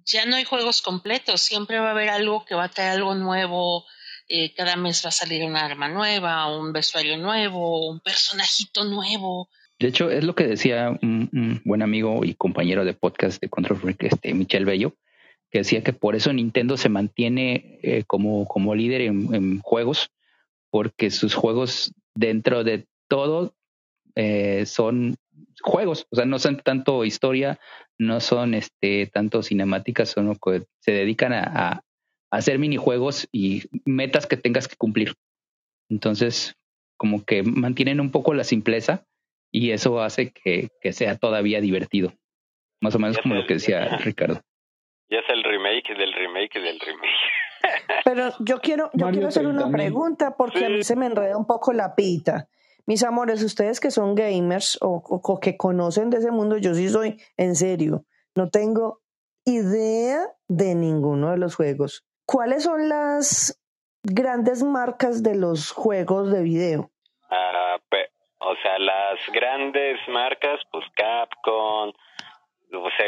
Ya no hay juegos completos. Siempre va a haber algo que va a traer algo nuevo. Eh, cada mes va a salir una arma nueva, un vestuario nuevo, un personajito nuevo. De hecho, es lo que decía un, un buen amigo y compañero de podcast de Control Freak, este, Michel Bello, que decía que por eso Nintendo se mantiene eh, como, como líder en, en juegos, porque sus juegos... dentro de todo eh, son juegos, o sea, no son tanto historia, no son este tanto cinemáticas, son que se dedican a, a hacer minijuegos y metas que tengas que cumplir. Entonces, como que mantienen un poco la simpleza y eso hace que, que sea todavía divertido. Más o menos como lo que decía Ricardo. Ya es el remake del remake del remake. Pero yo quiero, yo quiero hacer una pregunta porque a mí se me enreda un poco la pita. Mis amores, ustedes que son gamers o, o que conocen de ese mundo, yo sí soy, en serio, no tengo idea de ninguno de los juegos. ¿Cuáles son las grandes marcas de los juegos de video? Uh, pe, o sea, las grandes marcas, pues Capcom, o sea,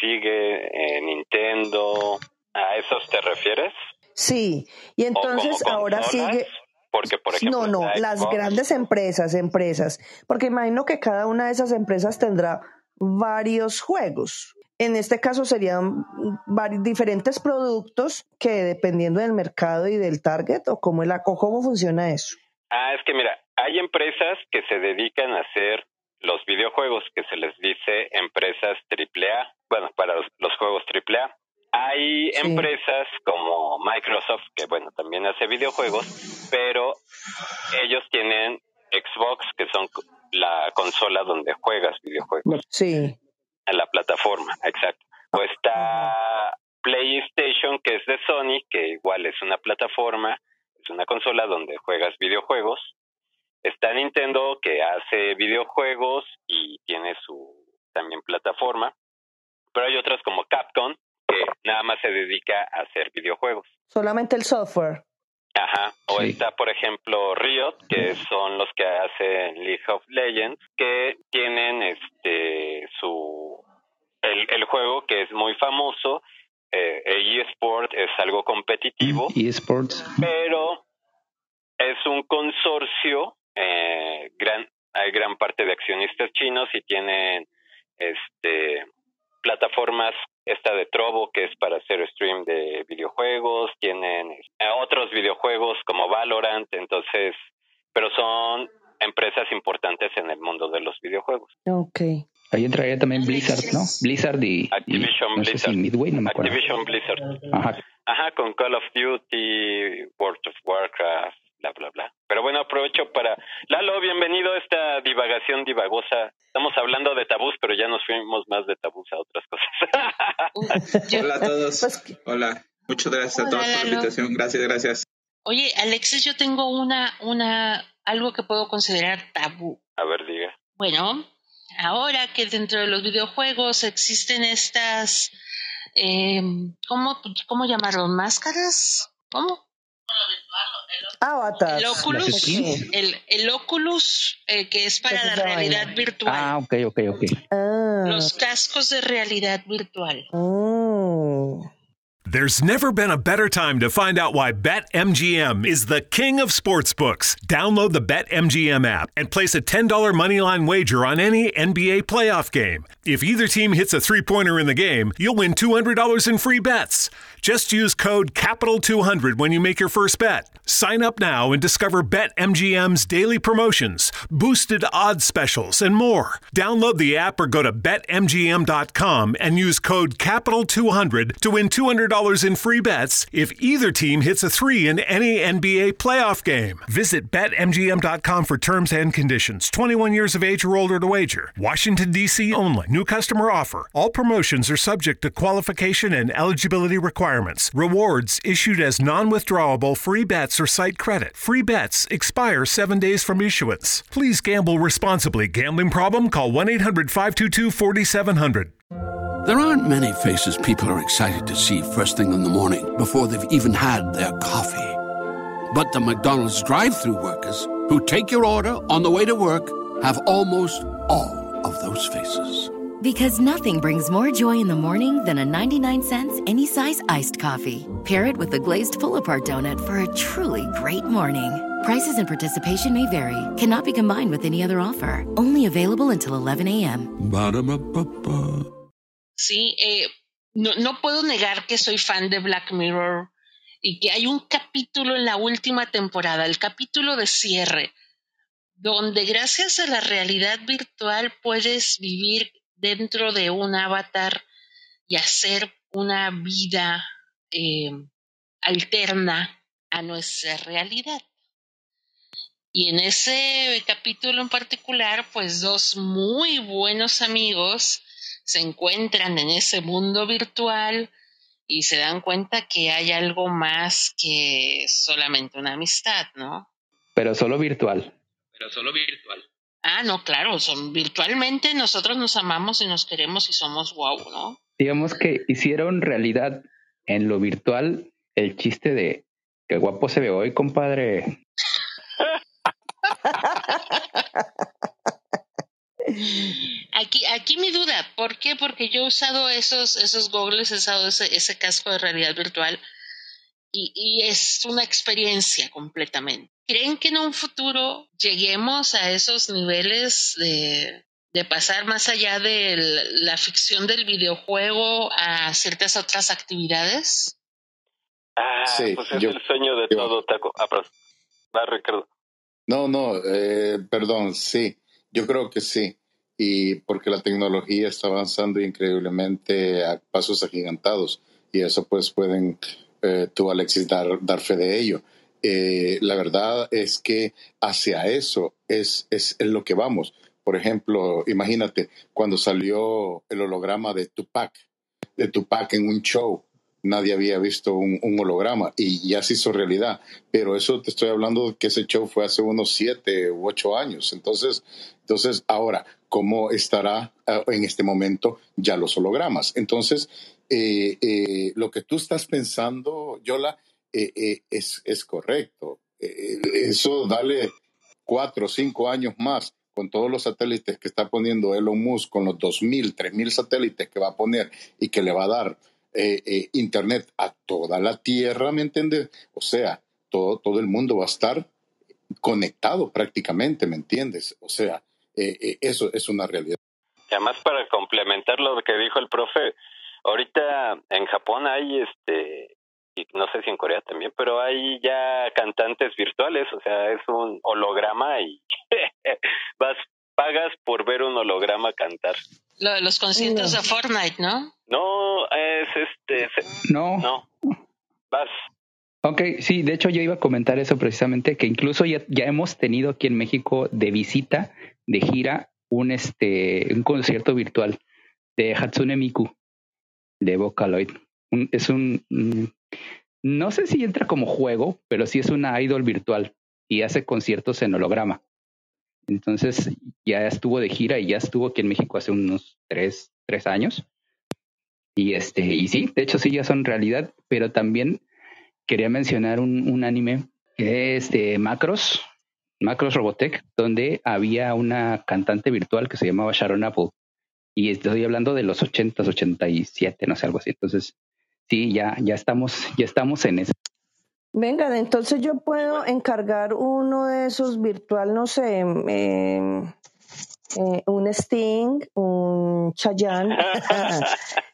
sigue eh, Nintendo... ¿A esos te refieres? Sí, y entonces ahora sigue... Porque, por ejemplo, no, no, la las grandes empresas, empresas, porque imagino que cada una de esas empresas tendrá varios juegos. En este caso serían varios, diferentes productos que dependiendo del mercado y del target o cómo, la, o cómo funciona eso. Ah, es que mira, hay empresas que se dedican a hacer los videojuegos, que se les dice empresas triple A, bueno, para los, los juegos triple A. Hay sí. empresas como Microsoft, que bueno, también hace videojuegos, pero ellos tienen Xbox, que son la consola donde juegas videojuegos. Sí. En la plataforma, exacto. O está PlayStation, que es de Sony, que igual es una plataforma, es una consola donde juegas videojuegos. Está Nintendo, que hace videojuegos y tiene su también plataforma. Pero hay otras como Capcom, que nada más se dedica a hacer videojuegos. Solamente el software. Ajá. O sí. Está, por ejemplo, Riot, que son los que hacen League of Legends, que tienen este su el, el juego que es muy famoso. Eh, eSports es algo competitivo. eSports. Pero es un consorcio. Eh, gran hay gran parte de accionistas chinos y tienen este plataformas. Esta de Trovo, que es para hacer stream de videojuegos, tienen otros videojuegos como Valorant, entonces, pero son empresas importantes en el mundo de los videojuegos. Okay. Ahí entraría también Blizzard, ¿no? Blizzard y... Activision y, Blizzard. No sé si Midway, no me acuerdo. Activision Blizzard. Ajá. Ajá, con Call of Duty, World of Warcraft, bla, bla, bla. Pero bueno, aprovecho para... Lalo, bienvenido a esta divagación divagosa. Estamos hablando de tabús, pero ya nos fuimos más de tabús a otras cosas. Hola a todos. Hola. Muchas gracias a Hola, todos Lalo. Por la invitación. Gracias, gracias. Oye, Alexis, yo tengo una, una, algo que puedo considerar tabú. A ver, diga. Bueno, ahora que dentro de los videojuegos existen estas... Eh, ¿cómo, ¿Cómo llamarlo? ¿Máscaras? ¿Cómo? Lo virtual, Avatar. El Oculus, el, el Oculus eh, que es para la realidad vaina? virtual. Ah, ok, ok, ok. Ah. Los cascos de realidad virtual. Oh. There's never been a better time to find out why BetMGM is the king of sportsbooks. Download the BetMGM app and place a ten dollars moneyline wager on any N B A playoff game. If either team hits a three-pointer in the game, you'll win two hundred dollars in free bets. Just use code capital two hundred when you make your first bet. Sign up now and discover BetMGM's daily promotions, boosted odds specials, and more. Download the app or go to bet M G M dot com and use code capital two hundred to win two hundred dollars in free bets if either team hits a three in any N B A playoff game. Visit bet M G M dot com for terms and conditions. twenty-one years of age or older to wager. Washington, D C only. New customer offer. All promotions are subject to qualification and eligibility requirements. Rewards issued as non-withdrawable free bets or site credit. Free bets expire seven days from issuance. Please gamble responsibly. Gambling problem? Call one eight hundred five two two four seven zero zero. There aren't many faces people are excited to see first thing in the morning before they've even had their coffee. But the McDonald's drive-thru workers who take your order on the way to work have almost all of those faces. Because nothing brings more joy in the morning than a ninety-nine cents any size iced coffee. Pair it with a glazed pull-apart donut for a truly great morning. Prices and participation may vary. Cannot be combined with any other offer. Only available until eleven a.m. Ba-da-ba-ba-ba. Sí, eh, no, no puedo negar que soy fan de Black Mirror y que hay un capítulo en la última temporada, el capítulo de cierre, donde gracias a la realidad virtual puedes vivir dentro de un avatar y hacer una vida eh, alterna a nuestra realidad. Y en ese capítulo en particular, pues dos muy buenos amigos se encuentran en ese mundo virtual y se dan cuenta que hay algo más que solamente una amistad, ¿no? Pero solo virtual. Pero solo virtual. Ah, no, claro, son virtualmente nosotros nos amamos y nos queremos y somos guau, ¿no? Digamos que hicieron realidad en lo virtual el chiste de que guapo se ve hoy, compadre. Aquí, aquí mi duda, ¿por qué? Porque yo he usado esos, esos goggles, he usado ese, ese casco de realidad virtual y, y es una experiencia completamente. ¿Creen que en un futuro lleguemos a esos niveles de, de pasar más allá de la ficción del videojuego a ciertas otras actividades? Ah, sí, pues es yo, el sueño de yo. todo, Taco. Ah, pero, ah, Ricardo. No, no, eh, perdón, sí, yo creo que sí. Y porque la tecnología está avanzando increíblemente a pasos agigantados y eso pues pueden eh, tú, Alexis, dar, dar fe de ello. Eh, la verdad es que hacia eso es, es en lo que vamos. Por ejemplo, imagínate cuando salió el holograma de Tupac, de Tupac en un show. Nadie había visto un, un holograma y ya se hizo realidad. Pero eso te estoy hablando que ese show fue hace unos siete u ocho años. Entonces, entonces ahora, ¿cómo estará en este momento ya los hologramas? Entonces, eh, eh, lo que tú estás pensando, Yola, eh, eh, es, es correcto. Eh, eso dale cuatro o cinco años más con todos los satélites que está poniendo Elon Musk, con los dos mil, tres mil satélites que va a poner y que le va a dar Eh, eh, internet a toda la tierra, ¿me entiendes? O sea, todo, todo el mundo va a estar conectado prácticamente, ¿me entiendes? O sea, eh, eh, eso es una realidad. Y además, para complementar lo que dijo el profe, ahorita en Japón hay, este, y no sé si en Corea también, pero hay ya cantantes virtuales, o sea, es un holograma y vas, pagas por ver un holograma cantar. Lo de los conciertos no. de Fortnite, ¿no? No, es este... Es, no. No. Vas. Ok, sí, de hecho yo iba a comentar eso precisamente, que incluso ya, ya hemos tenido aquí en México de visita, de gira, un este un concierto virtual de Hatsune Miku, de Vocaloid. Un, es un... No sé si entra como juego, pero sí es una idol virtual y hace conciertos en holograma. Entonces ya estuvo de gira y ya estuvo aquí en México hace unos tres, tres años. Y este, y sí, de hecho sí ya son realidad, pero también quería mencionar un, un anime que es de Macros, Macros Robotech, donde había una cantante virtual que se llamaba Sharon Apple. Y estoy hablando de los ochentas, ochenta y siete, no sé, algo así. Entonces, sí, ya, ya estamos, ya estamos en eso. Venga, entonces yo puedo encargar uno de esos virtual, no sé, eh, eh, un Sting, un Chayanne.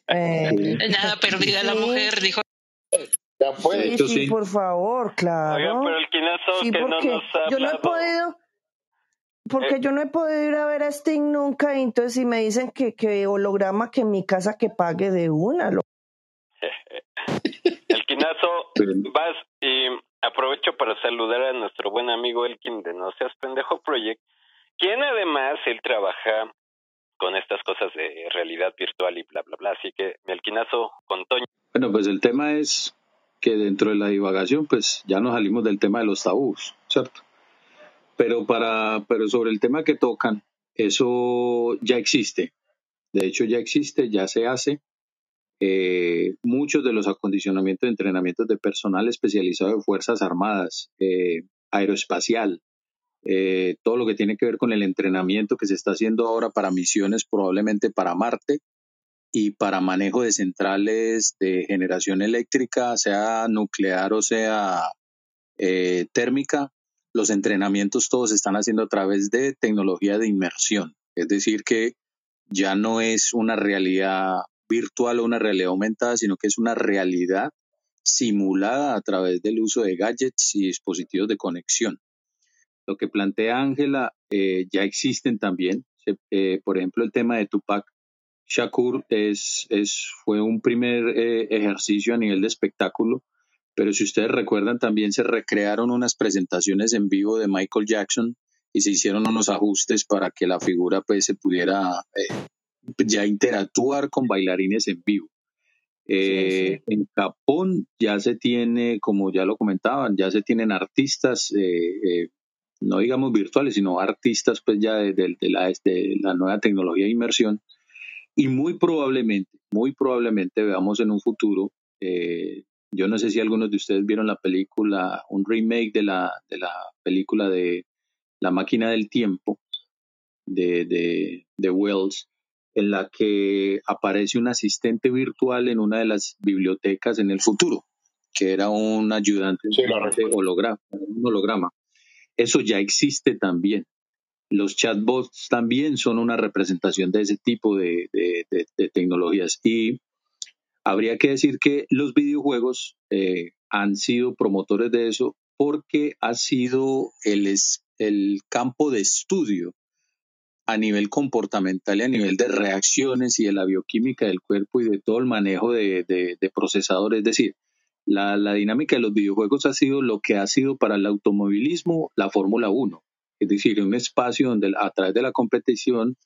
eh, Nada perdida, sí. La mujer dijo. Ya puede. Sí, hecho, sí, sí, por favor, claro. Oiga, pero el kineso sí, que no nos ha yo no he podido, porque eh. yo no he podido ir a ver a Sting nunca, y entonces si me dicen que, que holograma, que en mi casa que pague de una, lo... El Quinazo, vas y aprovecho para saludar a nuestro buen amigo Elkin de No Seas Pendejo Project, quien además él trabaja con estas cosas de realidad virtual y bla bla bla, así que mi Elkinazo con Toño. Bueno, pues el tema es que dentro de la divagación pues ya nos salimos del tema de los tabús, ¿cierto? Pero para pero sobre el tema que tocan, eso ya existe, de hecho ya existe, ya se hace. Eh, muchos de los acondicionamientos y entrenamientos de personal especializado de Fuerzas Armadas, eh, aeroespacial, eh, todo lo que tiene que ver con el entrenamiento que se está haciendo ahora para misiones probablemente para Marte y para manejo de centrales de generación eléctrica, sea nuclear o sea eh, térmica, los entrenamientos todos se están haciendo a través de tecnología de inmersión, es decir que ya no es una realidad virtual o una realidad aumentada, sino que es una realidad simulada a través del uso de gadgets y dispositivos de conexión. Lo que plantea Ángela eh, ya existen también. Eh, por ejemplo, el tema de Tupac Shakur es, es, fue un primer eh, ejercicio a nivel de espectáculo, pero si ustedes recuerdan también se recrearon unas presentaciones en vivo de Michael Jackson y se hicieron unos ajustes para que la figura pues, se pudiera... Eh, ya interactuar con bailarines en vivo. Eh, sí, sí. En Japón ya se tiene, como ya lo comentaban, ya se tienen artistas, eh, eh, no digamos virtuales, sino artistas pues ya de, de, de, la, de la nueva tecnología de inmersión. Y muy probablemente, muy probablemente veamos en un futuro, eh, yo no sé si algunos de ustedes vieron la película, un remake de la, de la película de La Máquina del Tiempo de, de, de Wells, en la que aparece un asistente virtual en una de las bibliotecas en el futuro, que era un ayudante sí, holograma, un holograma. Eso ya existe también. Los chatbots también son una representación de ese tipo de, de, de, de tecnologías. Y habría que decir que los videojuegos eh, han sido promotores de eso porque ha sido el, el campo de estudio a nivel comportamental y a nivel de reacciones y de la bioquímica del cuerpo y de todo el manejo de, de, de procesadores. Es decir, la, la dinámica de los videojuegos ha sido lo que ha sido para el automovilismo la Fórmula uno. Es decir, un espacio donde a través de la competición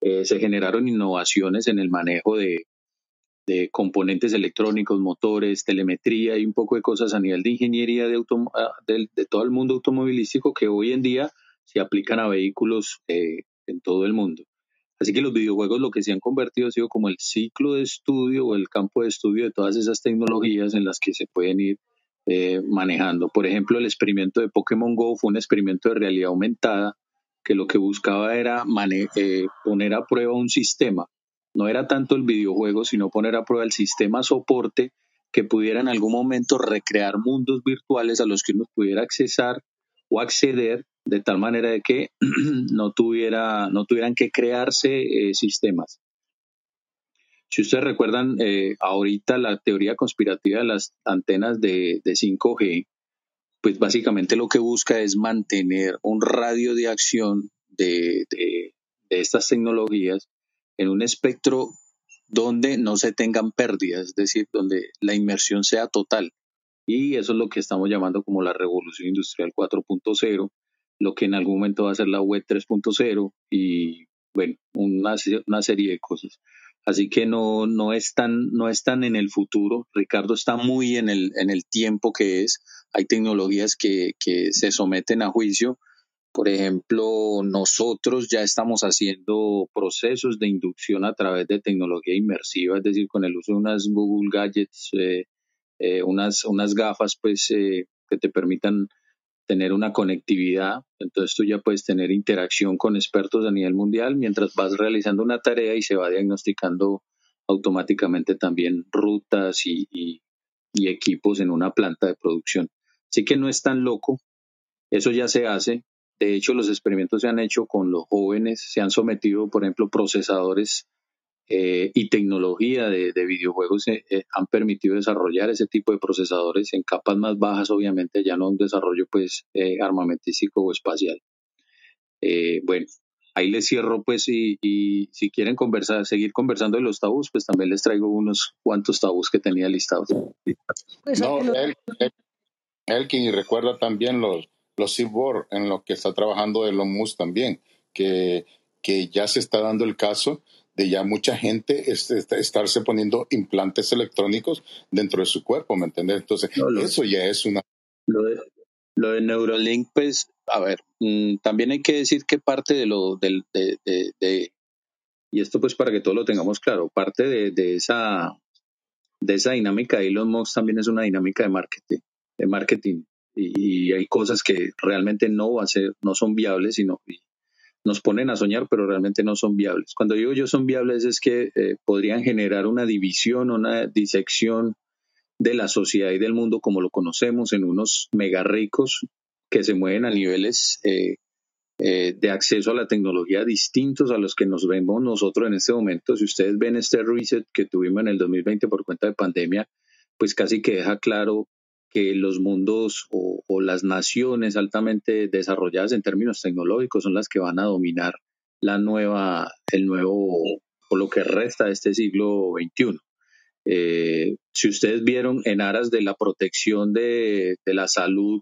eh, se generaron innovaciones en el manejo de, de componentes electrónicos, motores, telemetría y un poco de cosas a nivel de ingeniería de, autom- de, de todo el mundo automovilístico que hoy en día se aplican a vehículos eh, en todo el mundo. Así que los videojuegos lo que se han convertido ha sido como el ciclo de estudio o el campo de estudio de todas esas tecnologías en las que se pueden ir eh, manejando. Por ejemplo, el experimento de Pokémon Go fue un experimento de realidad aumentada que lo que buscaba era mane- eh, poner a prueba un sistema. No era tanto el videojuego, sino poner a prueba el sistema soporte que pudiera en algún momento recrear mundos virtuales a los que uno pudiera accesar o acceder de tal manera de que no, tuviera, no tuvieran que crearse eh, sistemas. Si ustedes recuerdan, eh, ahorita la teoría conspirativa de las antenas de, de cinco G, pues básicamente lo que busca es mantener un radio de acción de, de, de estas tecnologías en un espectro donde no se tengan pérdidas, es decir, donde la inmersión sea total. Y eso es lo que estamos llamando como la revolución industrial cuatro punto cero, lo que en algún momento va a ser la web tres punto cero y, bueno, una, una serie de cosas. Así que no, no, es tan, no es tan en el futuro. Ricardo está muy en el, en el tiempo que es. Hay tecnologías que, que se someten a juicio. Por ejemplo, nosotros ya estamos haciendo procesos de inducción a través de tecnología inmersiva, es decir, con el uso de unas Google Gadgets, eh, eh, unas, unas gafas pues, eh, que te permitan tener una conectividad, entonces tú ya puedes tener interacción con expertos a nivel mundial mientras vas realizando una tarea y se va diagnosticando automáticamente también rutas y, y, y equipos en una planta de producción. Así que no es tan loco, eso ya se hace. De hecho, los experimentos se han hecho con los jóvenes, se han sometido, por ejemplo, procesadores eh, y tecnología de, de videojuegos eh, eh, han permitido desarrollar ese tipo de procesadores en capas más bajas, obviamente, ya no un desarrollo pues eh, armamentístico o espacial. Eh, bueno, ahí les cierro pues y, y si quieren conversar, seguir conversando de los tabús, pues también les traigo unos cuantos tabús que tenía listados. No, el, el, Elkin, y recuerda también los los cyborg en lo que está trabajando Elon Musk también, que, que ya se está dando el caso de ya mucha gente es, es, estarse poniendo implantes electrónicos dentro de su cuerpo, ¿me entiendes? Entonces, no, lo, eso ya es una... Lo de, lo de Neuralink, pues, a ver, mmm, también hay que decir que parte de lo... De, de, de, de, y esto pues para que todos lo tengamos claro, parte de, de, esa, de esa dinámica de Elon Musk también es una dinámica de marketing, de marketing. Y hay cosas que realmente no, va a ser, no son viables sino, y nos ponen a soñar, pero realmente no son viables. Cuando digo yo son viables es que eh, podrían generar una división, una disección de la sociedad y del mundo como lo conocemos en unos mega ricos que se mueven a niveles eh, eh, de acceso a la tecnología distintos a los que nos vemos nosotros en este momento. Si ustedes ven este reset que tuvimos en el dos mil veinte por cuenta de pandemia, pues casi que deja claro que los mundos o, o las naciones altamente desarrolladas en términos tecnológicos son las que van a dominar la nueva, el nuevo, o lo que resta de este siglo veintiuno. Eh, si ustedes vieron, en aras de la protección de, de la salud,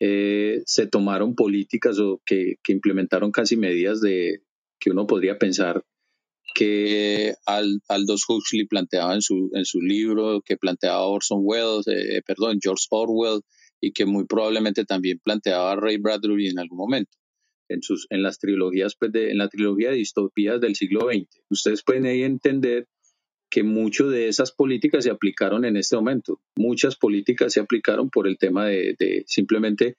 eh, se tomaron políticas o que, que implementaron casi medidas de que uno podría pensar que Aldous Huxley planteaba en su, en su libro, que planteaba Orson Welles, eh, perdón, George Orwell, y que muy probablemente también planteaba Ray Bradbury en algún momento, en, sus, en, las trilogías, pues de, en la trilogía de distopías del siglo veinte. Ustedes pueden ahí entender que muchas de esas políticas se aplicaron en este momento. Muchas políticas se aplicaron por el tema de, de simplemente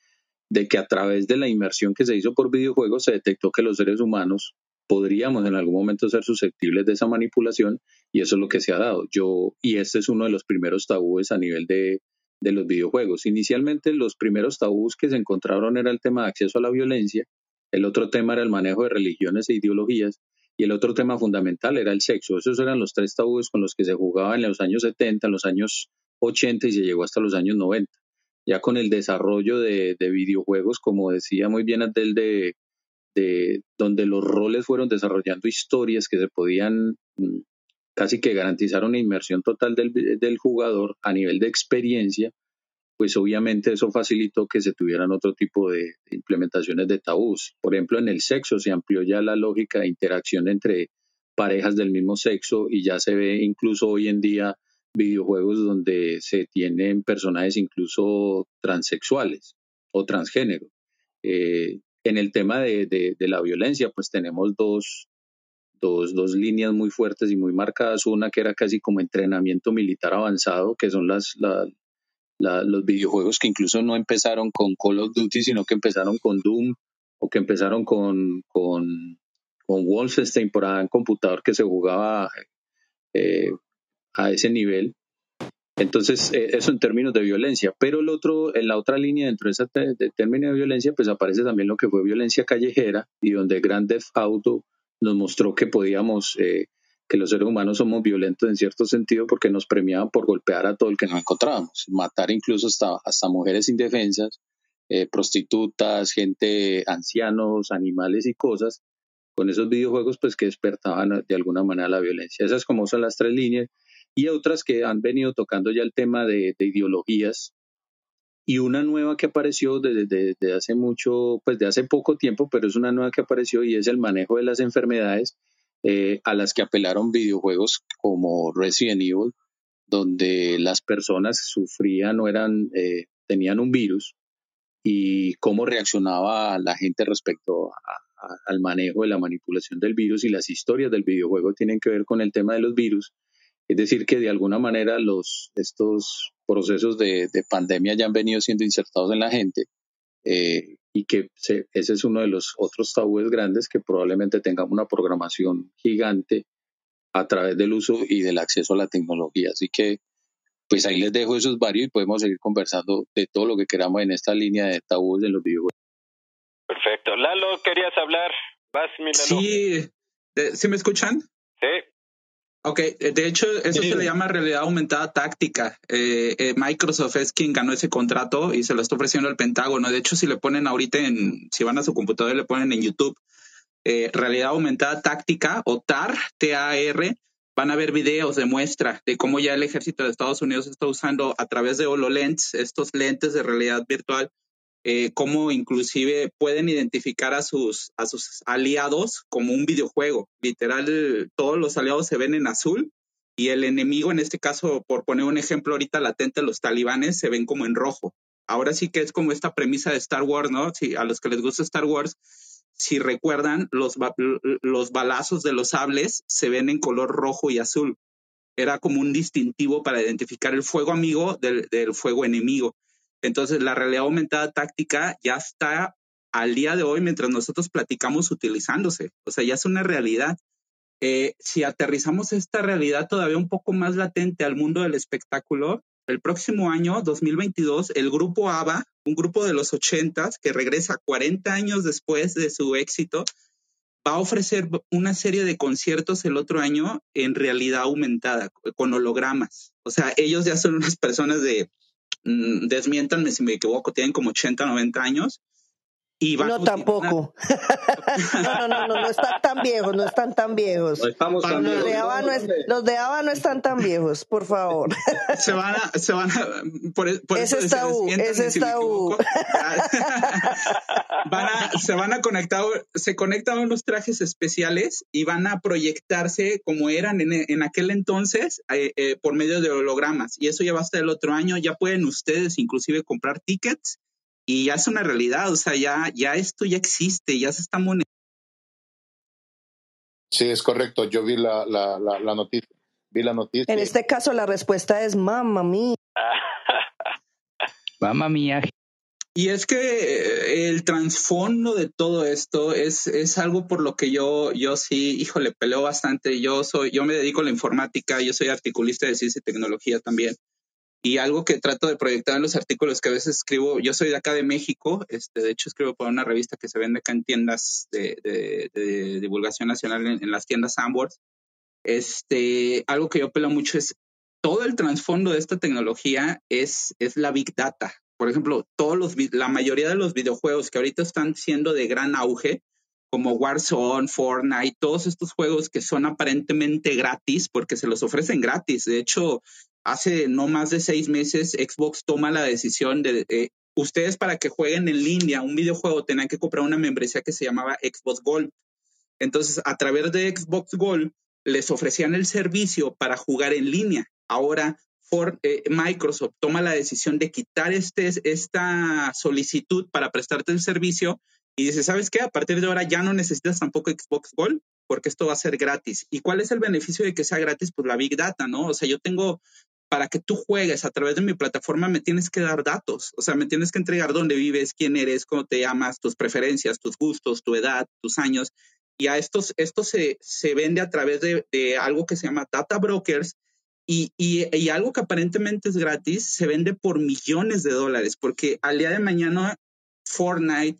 de que a través de la inmersión que se hizo por videojuegos se detectó que los seres humanos podríamos en algún momento ser susceptibles de esa manipulación, y eso es lo que se ha dado. Yo, y este es uno de los primeros tabúes a nivel de, de los videojuegos. Inicialmente los primeros tabús que se encontraron era el tema de acceso a la violencia, el otro tema era el manejo de religiones e ideologías, y el otro tema fundamental era el sexo. Esos eran los tres tabúes con los que se jugaba en los años setenta, en los años ochenta y se llegó hasta los años noventa. Ya con el desarrollo de, de videojuegos, como decía muy bien Adel, de... De, donde los roles fueron desarrollando historias que se podían casi que garantizar una inmersión total del, del jugador a nivel de experiencia, pues obviamente eso facilitó que se tuvieran otro tipo de implementaciones de tabús. Por ejemplo, en el sexo se amplió ya la lógica de interacción entre parejas del mismo sexo y ya se ve incluso hoy en día videojuegos donde se tienen personajes incluso transexuales o transgénero. Eh, En el tema de, de, de la violencia, pues tenemos dos, dos, dos líneas muy fuertes y muy marcadas. Una que era casi como entrenamiento militar avanzado, que son las, la, la, los videojuegos que incluso no empezaron con Call of Duty, sino que empezaron con Doom o que empezaron con, con, con Wolfenstein por ahí en computador que se jugaba eh, a ese nivel. Entonces, eso en términos de violencia. Pero el otro, en la otra línea dentro de ese de término de violencia, pues aparece también lo que fue violencia callejera y donde Grand Theft Auto nos mostró que podíamos, eh, que los seres humanos somos violentos en cierto sentido porque nos premiaban por golpear a todo el que nos encontrábamos, matar incluso hasta, hasta mujeres indefensas, eh, prostitutas, gente, ancianos, animales y cosas, con esos videojuegos pues que despertaban de alguna manera la violencia. Esas como son las tres líneas. Y otras que han venido tocando ya el tema de, de ideologías, y una nueva que apareció desde de, de hace mucho, pues de hace poco tiempo, pero es una nueva que apareció y es el manejo de las enfermedades eh, a las que apelaron videojuegos como Resident Evil, donde las personas sufrían o eran, eh, tenían un virus y cómo reaccionaba la gente respecto a, a, al manejo de la manipulación del virus, y las historias del videojuego tienen que ver con el tema de los virus. Es decir, que de alguna manera los, estos procesos de, de pandemia ya han venido siendo insertados en la gente eh, y que se, ese es uno de los otros tabúes grandes, que probablemente tengamos una programación gigante a través del uso y del acceso a la tecnología. Así que pues ahí les dejo esos varios y podemos seguir conversando de todo lo que queramos en esta línea de tabúes en los videojuegos. Perfecto. Lalo, querías hablar. Vas, mi Lalo. Sí, ¿sí me escuchan? Sí. Ok, de hecho eso sí. Se le llama realidad aumentada táctica. Eh, eh, Microsoft es quien ganó ese contrato y se lo está ofreciendo el Pentágono. De hecho, si le ponen ahorita, en, si van a su computadora y le ponen en YouTube, eh, realidad aumentada táctica o T A R, T A R, van a ver videos de muestra de cómo ya el ejército de Estados Unidos está usando a través de HoloLens, estos lentes de realidad virtual, eh, cómo inclusive pueden identificar a sus, a sus aliados como un videojuego. Literal, todos los aliados se ven en azul y el enemigo, en este caso, por poner un ejemplo ahorita latente, los talibanes se ven como en rojo. Ahora sí que es como esta premisa de Star Wars, ¿no? Si a los que les gusta Star Wars, si recuerdan, los, ba- los balazos de los sables se ven en color rojo y azul. Era como un distintivo para identificar el fuego amigo del, del fuego enemigo. Entonces, la realidad aumentada táctica ya está al día de hoy, mientras nosotros platicamos, utilizándose. O sea, ya es una realidad. Eh, si aterrizamos esta realidad todavía un poco más latente al mundo del espectáculo, el próximo año, dos mil veintidós, el grupo ABBA, un grupo de los ochentas que regresa cuarenta años después de su éxito, va a ofrecer una serie de conciertos el otro año en realidad aumentada, con hologramas. O sea, ellos ya son unas personas de... desmiéntanme si me equivoco, tienen como ochenta, noventa años y van. No, tampoco. Una... no, no, no, no, no están tan viejos, no están tan viejos. No estamos tan los, viejos. De no es, los de ABBA no están tan viejos, por favor. Se van a, se van a, por, por ese eso tabú, ese si tabú. Van a, se van a conectar, se conectan unos trajes especiales y van a proyectarse como eran en, en aquel entonces, eh, eh, por medio de hologramas. Y eso ya va hasta el otro año. Ya pueden ustedes inclusive comprar tickets. Y ya es una realidad, o sea, ya, ya esto ya existe, ya se está monetizando. Sí, es correcto, yo vi la, la, la, la noticia, vi la noticia. En este caso la respuesta es mamma mía. Mamma mía. Y es que el trasfondo de todo esto es, es algo por lo que yo, yo sí, híjole, peleo bastante. Yo soy, yo me dedico a la informática, yo soy articulista de ciencia y tecnología también. Y algo que trato de proyectar en los artículos que a veces escribo, yo soy de acá de México, este, de hecho escribo para una revista que se vende acá en tiendas de, de, de divulgación nacional, en, en las tiendas Sanborns. Este, algo que yo peleo mucho es, todo el trasfondo de esta tecnología es, es la Big Data. Por ejemplo, todos los, la mayoría de los videojuegos que ahorita están siendo de gran auge, como Warzone, Fortnite, todos estos juegos que son aparentemente gratis, porque se los ofrecen gratis. De hecho, hace no más de seis meses, Xbox toma la decisión de... Eh, ustedes para que jueguen en línea un videojuego tenían que comprar una membresía que se llamaba Xbox Gold. Entonces, a través de Xbox Gold, les ofrecían el servicio para jugar en línea. Ahora, for, eh, Microsoft toma la decisión de quitar este, esta solicitud para prestarte el servicio y dice, ¿sabes qué? A partir de ahora ya no necesitas tampoco Xbox Gold, porque esto va a ser gratis. ¿Y cuál es el beneficio de que sea gratis? Pues la Big Data, ¿no? O sea, yo tengo... Para que tú juegues a través de mi plataforma me tienes que dar datos, o sea, me tienes que entregar dónde vives, quién eres, cómo te llamas, tus preferencias, tus gustos, tu edad, tus años. Y a estos, esto se, se vende a través de, de algo que se llama data brokers y, y, y algo que aparentemente es gratis, se vende por millones de dólares, porque al día de mañana Fortnite...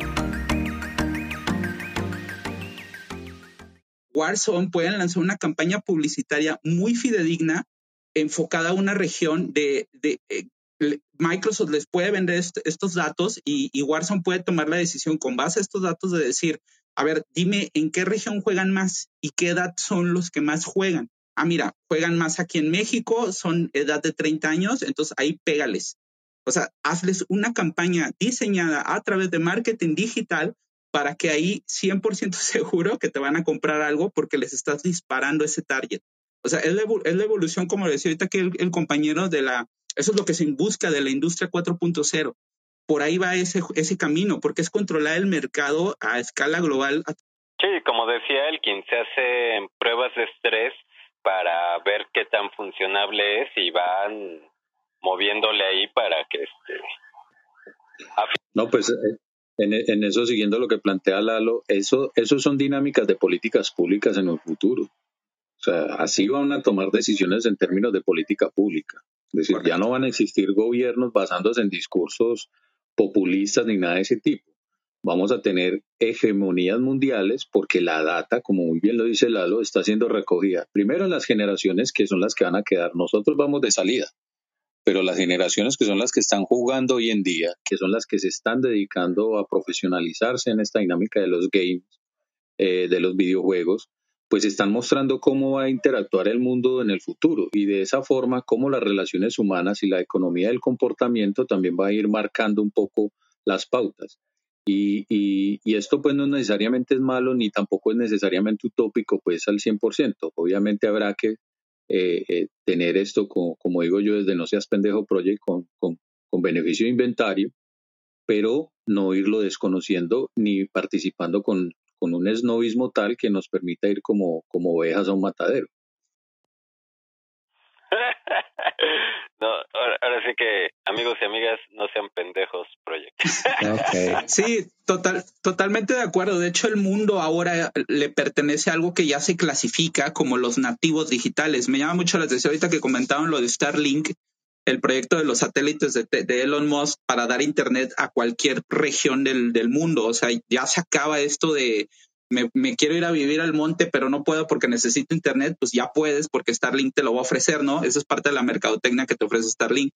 Warzone pueden lanzar una campaña publicitaria muy fidedigna enfocada a una región de... de eh, Microsoft les puede vender est- estos datos y, y Warzone puede tomar la decisión con base a estos datos de decir, a ver, dime en qué región juegan más y qué edad son los que más juegan. Ah, mira, juegan más aquí en México, son edad de treinta años, entonces ahí pégales. O sea, hazles una campaña diseñada a través de marketing digital para que ahí cien por ciento seguro que te van a comprar algo porque les estás disparando ese target. O sea, es la, evol- es la evolución, como decía ahorita aquí el, el compañero de la... Eso es lo que se busca de la industria cuatro punto cero. Por ahí va ese, ese camino, porque es controlar el mercado a escala global. Sí, como decía Elkin, se hacen pruebas de estrés para ver qué tan funcionable es y van moviéndole ahí para que... este. No, pues en, en eso, siguiendo lo que plantea Lalo, eso, eso son dinámicas de políticas públicas en el futuro. O sea, así van a tomar decisiones en términos de política pública. Es decir, correcto, ya no van a existir gobiernos basándose en discursos populistas ni nada de ese tipo. Vamos a tener hegemonías mundiales porque la data, como muy bien lo dice Lalo, está siendo recogida. Primero en las generaciones que son las que van a quedar. Nosotros vamos de salida, pero las generaciones que son las que están jugando hoy en día, que son las que se están dedicando a profesionalizarse en esta dinámica de los games, eh, de los videojuegos, pues están mostrando cómo va a interactuar el mundo en el futuro y de esa forma cómo las relaciones humanas y la economía del comportamiento también va a ir marcando un poco las pautas. Y, y, y esto pues no necesariamente es malo ni tampoco es necesariamente utópico pues al cien por ciento. Obviamente habrá que eh, eh, tener esto, como, como digo yo, desde No Seas Pendejo Project con, con, con beneficio de inventario, pero no irlo desconociendo ni participando con... con un esnovismo tal que nos permita ir como, como ovejas a un matadero. No, ahora, ahora sí que, amigos y amigas, no sean pendejos, Project. Okay. Sí, total, totalmente de acuerdo. De hecho, el mundo ahora le pertenece a algo que ya se clasifica como los nativos digitales. Me llama mucho la atención ahorita que comentaron lo de Starlink, el proyecto de los satélites de, de Elon Musk para dar internet a cualquier región del, del mundo. O sea, ya se acaba esto de me, me quiero ir a vivir al monte, pero no puedo porque necesito internet. Pues ya puedes porque Starlink te lo va a ofrecer, ¿no? Esa es parte de la mercadotecnia que te ofrece Starlink.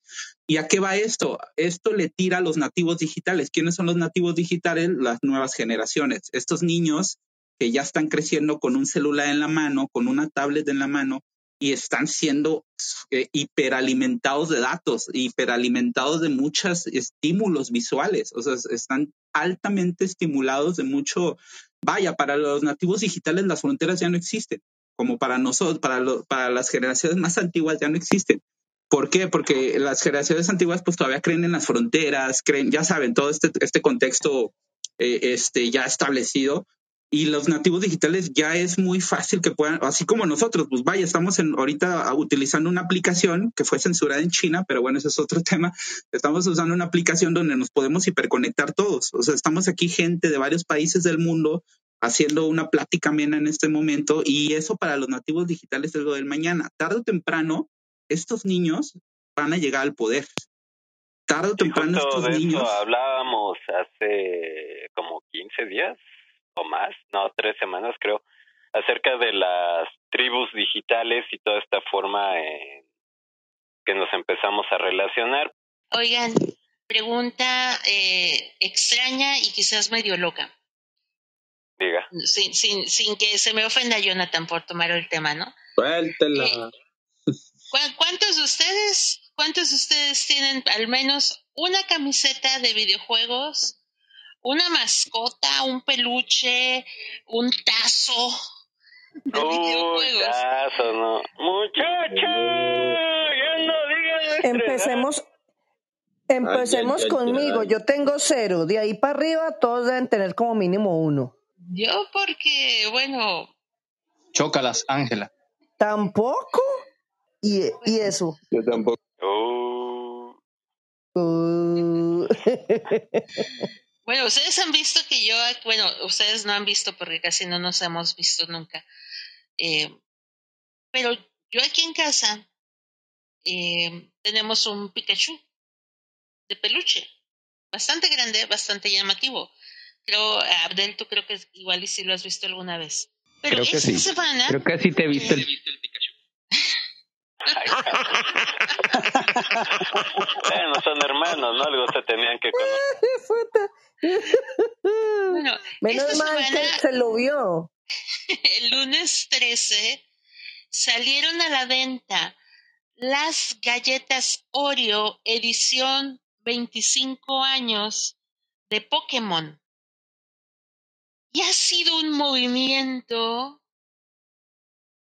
¿Y a qué va esto? Esto le tira a los nativos digitales. ¿Quiénes son los nativos digitales? Las nuevas generaciones. Estos niños que ya están creciendo con un celular en la mano, con una tablet en la mano, y están siendo eh, hiperalimentados de datos, hiperalimentados de muchos estímulos visuales. O sea, están altamente estimulados de mucho. Vaya, para los nativos digitales las fronteras ya no existen, como para nosotros, para, lo, para las generaciones más antiguas ya no existen. ¿Por qué? Porque las generaciones antiguas pues todavía creen en las fronteras, creen, ya saben, todo este, este contexto eh, este, ya establecido. Y los nativos digitales ya es muy fácil que puedan, así como nosotros, pues vaya, estamos en, ahorita utilizando una aplicación que fue censurada en China, pero bueno, ese es otro tema. Estamos usando una aplicación donde nos podemos hiperconectar todos. O sea, estamos aquí gente de varios países del mundo haciendo una plática amena en este momento y eso para los nativos digitales es lo del mañana. Tarde o temprano, estos niños van a llegar al poder. Tarde o temprano estos de niños... Eso hablábamos hace como quince días. O más, no, tres semanas creo, acerca de las tribus digitales y toda esta forma en que nos empezamos a relacionar. Oigan, pregunta eh, extraña y quizás medio loca. Diga. Sin, sin, sin que se me ofenda Jonathan por tomar el tema, ¿no? Suéltela. Eh, ¿cu- ¿Cuántos de ustedes, cuántos de ustedes tienen al menos una camiseta de videojuegos, una mascota, un peluche, un tazo de uh, videojuegos? Tazo, no. Muchacho, ya no digan. Empecemos, empecemos ay, conmigo. Ay, ay. Yo tengo cero. De ahí para arriba todos deben tener como mínimo uno. Yo porque, bueno. Chócalas, Ángela. Tampoco. Y, y eso. Yo tampoco. Uh. Uh. Bueno, ustedes han visto que yo, bueno, ustedes no han visto porque casi no nos hemos visto nunca, eh, pero yo aquí en casa eh, tenemos un Pikachu de peluche, bastante grande, bastante llamativo. Creo, Abdel, tú creo que igual y si lo has visto alguna vez. Pero creo que esta sí. semana... Creo que así te he visto el... Bueno, son hermanos, ¿no? Algo se tenían que conocer. Bueno, menos esta mal semana, que se lo vio. El lunes trece salieron a la venta las galletas Oreo edición veinticinco años de Pokémon. Y ha sido un movimiento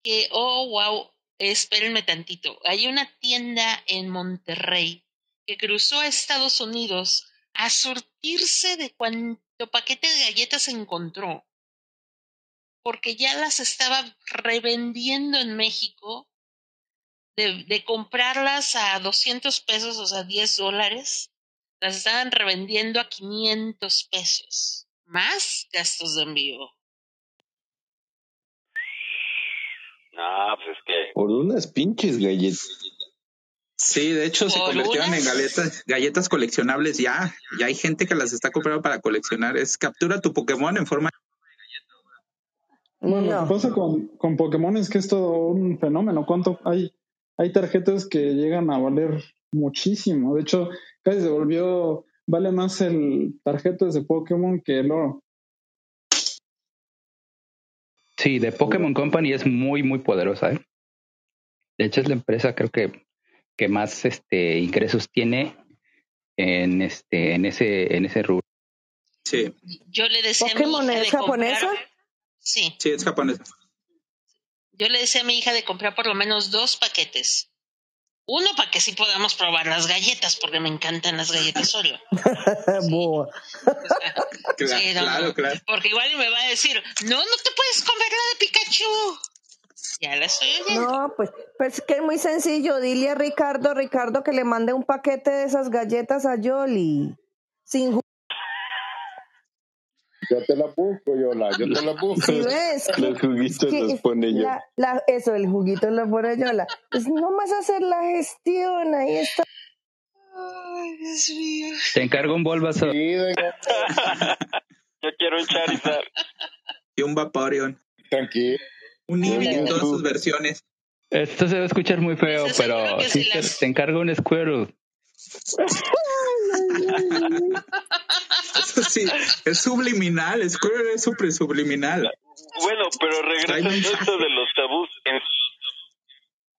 que, oh, wow, espérenme tantito. Hay una tienda en Monterrey que cruzó a Estados Unidos a surtirse de cuanto paquete de galletas encontró, porque ya las estaba revendiendo en México, de, de comprarlas a doscientos pesos, o sea, diez dólares, las estaban revendiendo a quinientos pesos, más gastos de envío. No, pues es que... Por unas pinches galletas. Sí, de hecho se convirtieron unas... en galletas, galletas coleccionables ya. Ya hay gente que las está comprando para coleccionar. Es captura tu Pokémon en forma de galleta. Bueno, no. Lo que pasa con, con Pokémon es que es todo un fenómeno. ¿Cuánto hay? Hay tarjetas que llegan a valer muchísimo. De hecho, casi se volvió... Vale más el tarjetas de Pokémon que el oro. Sí, The Pokémon Company es muy, muy poderosa, ¿eh? De hecho, es la empresa, creo que, que más este ingresos tiene en este, en ese, en ese rubro. Sí. Yo le decía ¿Pokémon a mi hija es de japonesa? Comprar... Sí. Sí, es japonesa. Yo le decía a mi hija de comprar por lo menos dos paquetes. Uno para que sí podamos probar las galletas, porque me encantan las galletas Oreo. Sí. O sea, claro, sí, no, claro, claro. Porque igual me va a decir, no, no te puedes comer la de Pikachu. Ya la estoy oyendo. No, pues, pues que es muy sencillo. Dile a Ricardo, Ricardo, que le mande un paquete de esas galletas a Yoli. Sin ju- Yo te la busco, Yola, yo te la busco. ¿Sí ves? Los juguitos ¿Qué? los pone Yola. La, la, eso, el juguito lo pone Yola. Pues nomás hacer la gestión, ahí está. Ay, Dios mío. Te encargo un Bulbasaur. Sí, yo quiero un Charizard. Y un Vaporeon. Tranquilo. Un Eevee en todas sus versiones. Esto se va a escuchar muy feo, eso pero sí te, las... te encargo un Squirtle. Eso sí, es subliminal, es súper subliminal. Bueno, pero regresando a esto de los tabús, en...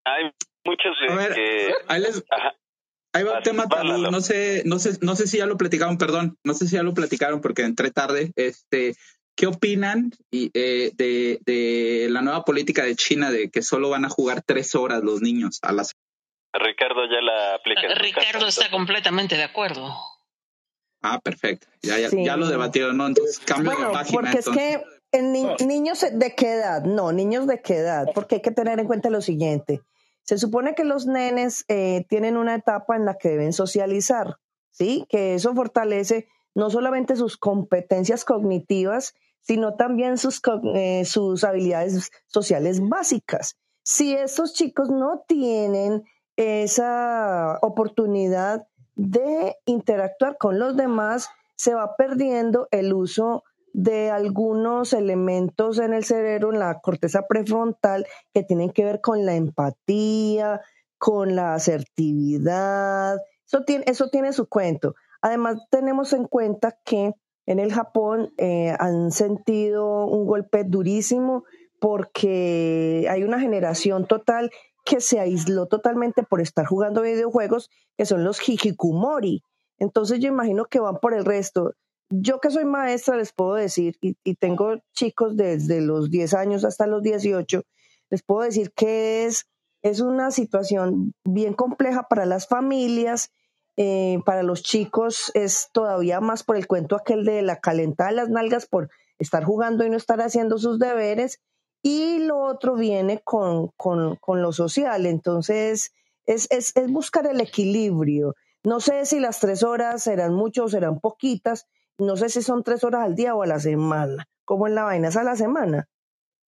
hay muchas veces. A ver, que... ahí, les... ahí va el tema tabú. No sé, no sé, no sé si ya lo platicaron, perdón, no sé si ya lo platicaron porque entré tarde. Este, ¿qué opinan y, eh, de, de la nueva política de China de que solo van a jugar tres horas los niños a las? Ricardo ya la aplica. Ricardo está completamente de acuerdo. Ah, perfecto. Ya, ya, sí. ya lo debatieron, ¿no? Entonces, cambio bueno, de página. Porque entonces. Es que en ni- niños de qué edad, no, niños de qué edad, porque hay que tener en cuenta lo siguiente. Se supone que los nenes eh, tienen una etapa en la que deben socializar, ¿sí? Que eso fortalece no solamente sus competencias cognitivas, sino también sus, eh, sus habilidades sociales básicas. Si esos chicos no tienen esa oportunidad de interactuar con los demás, se va perdiendo el uso de algunos elementos en el cerebro, en la corteza prefrontal, que tienen que ver con la empatía, con la asertividad. Eso tiene, eso tiene su cuento. Además, tenemos en cuenta que en el Japón eh, han sentido un golpe durísimo porque hay una generación total que se aisló totalmente por estar jugando videojuegos, que son los hikikomori. Entonces yo imagino que van por el resto. Yo que soy maestra les puedo decir, y, y tengo chicos desde los diez años hasta los dieciocho, les puedo decir que es, es una situación bien compleja para las familias, eh, para los chicos es todavía más por el cuento aquel de la calentada de las nalgas por estar jugando y no estar haciendo sus deberes, y lo otro viene con, con, con lo social. Entonces es, es, es buscar el equilibrio. No sé si las tres horas serán mucho o serán poquitas, no sé si son tres horas al día o a la semana. ¿Cómo es la vaina? ¿Es a la semana?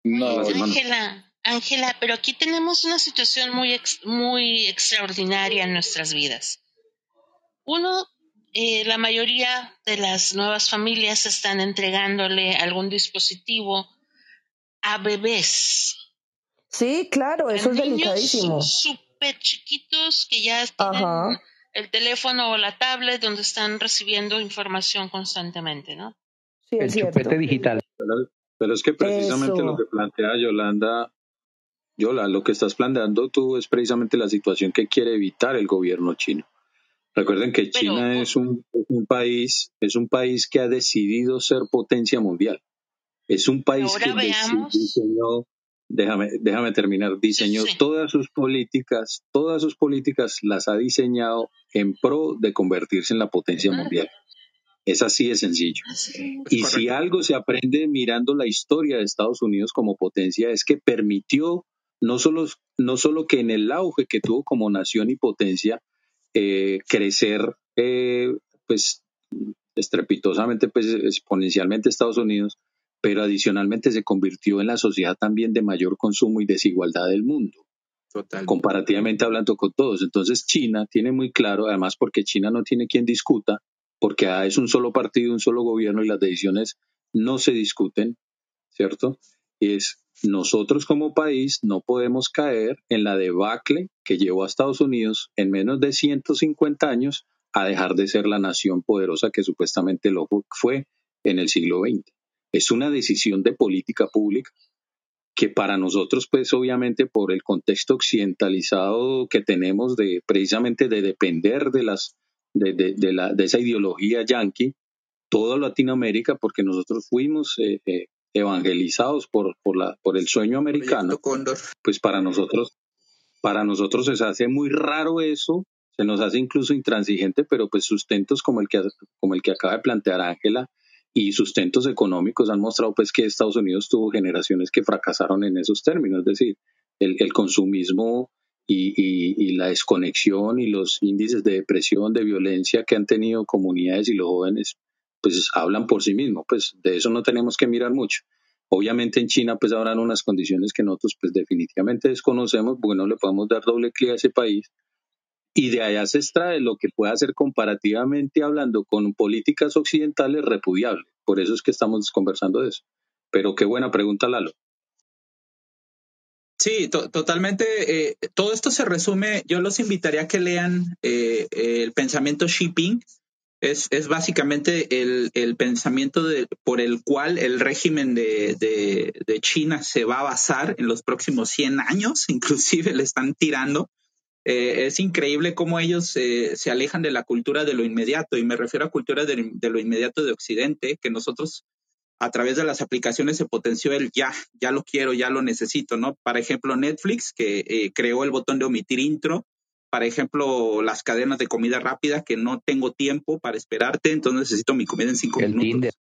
No, Ángela, Ángela, pero aquí tenemos una situación muy, ex, muy extraordinaria en nuestras vidas. Uno, eh, la mayoría de las nuevas familias están entregándole algún dispositivo a bebés. Sí, claro, eso es delicadísimo. Súper chiquitos que ya tienen, ajá, el teléfono o la tablet donde están recibiendo información constantemente, ¿no? Sí, el chupete digital. Pero, pero es que precisamente eso, lo que plantea Yolanda, Yola, lo que estás planteando tú es precisamente la situación que quiere evitar el gobierno chino. Recuerden que China pero, es un, un país, es un país que ha decidido ser potencia mundial. Es un país que veamos, diseñó, déjame, déjame terminar, diseñó sí. todas sus políticas, todas sus políticas las ha diseñado en pro de convertirse en la potencia mundial. Es así de sencillo. Sí, y correcto. Si algo se aprende mirando la historia de Estados Unidos como potencia es que permitió no solo, no solo que en el auge que tuvo como nación y potencia, eh, crecer eh, pues estrepitosamente, pues exponencialmente Estados Unidos, pero adicionalmente se convirtió en la sociedad también de mayor consumo y desigualdad del mundo. Total. Comparativamente hablando con todos. Entonces China tiene muy claro, además porque China no tiene quien discuta, porque es un solo partido, un solo gobierno y las decisiones no se discuten, ¿cierto? Y es nosotros como país no podemos caer en la debacle que llevó a Estados Unidos en menos de ciento cincuenta años a dejar de ser la nación poderosa que supuestamente lo fue en el siglo veinte. Es una decisión de política pública que para nosotros, pues obviamente por el contexto occidentalizado que tenemos de precisamente de depender de, las, de, de, de, la, de esa ideología yanqui, toda Latinoamérica, porque nosotros fuimos eh, eh, evangelizados por, por, la, por el sueño americano, pues para nosotros, para nosotros se hace muy raro eso, se nos hace incluso intransigente, pero pues sustentos como el que, como el que acaba de plantear Ángela, y sustentos económicos han mostrado pues que Estados Unidos tuvo generaciones que fracasaron en esos términos, es decir, el, el consumismo y, y, y la desconexión y los índices de depresión, de violencia que han tenido comunidades y los jóvenes pues hablan por sí mismos, pues de eso no tenemos que mirar mucho. Obviamente en China pues habrán unas condiciones que nosotros pues definitivamente desconocemos porque no le podemos dar doble clic a ese país. Y de allá se extrae lo que pueda ser comparativamente hablando con políticas occidentales repudiable. Por eso es que estamos conversando de eso. Pero qué buena pregunta, Lalo. Sí, to- totalmente. Eh, todo esto se resume, yo los invitaría a que lean eh, eh, el pensamiento Xi Jinping. Es, es básicamente el, el pensamiento de, por el cual el régimen de, de, de China se va a basar en los próximos cien años. Inclusive le están tirando. Eh, es increíble cómo ellos eh, se alejan de la cultura de lo inmediato, y me refiero a cultura de, de lo inmediato de Occidente, que nosotros a través de las aplicaciones se potenció el ya, ya lo quiero, ya lo necesito, ¿no? Por ejemplo, Netflix, que eh, creó el botón de omitir intro, por ejemplo, las cadenas de comida rápida, que no tengo tiempo para esperarte, entonces necesito mi comida en cinco el minutos. Tinder.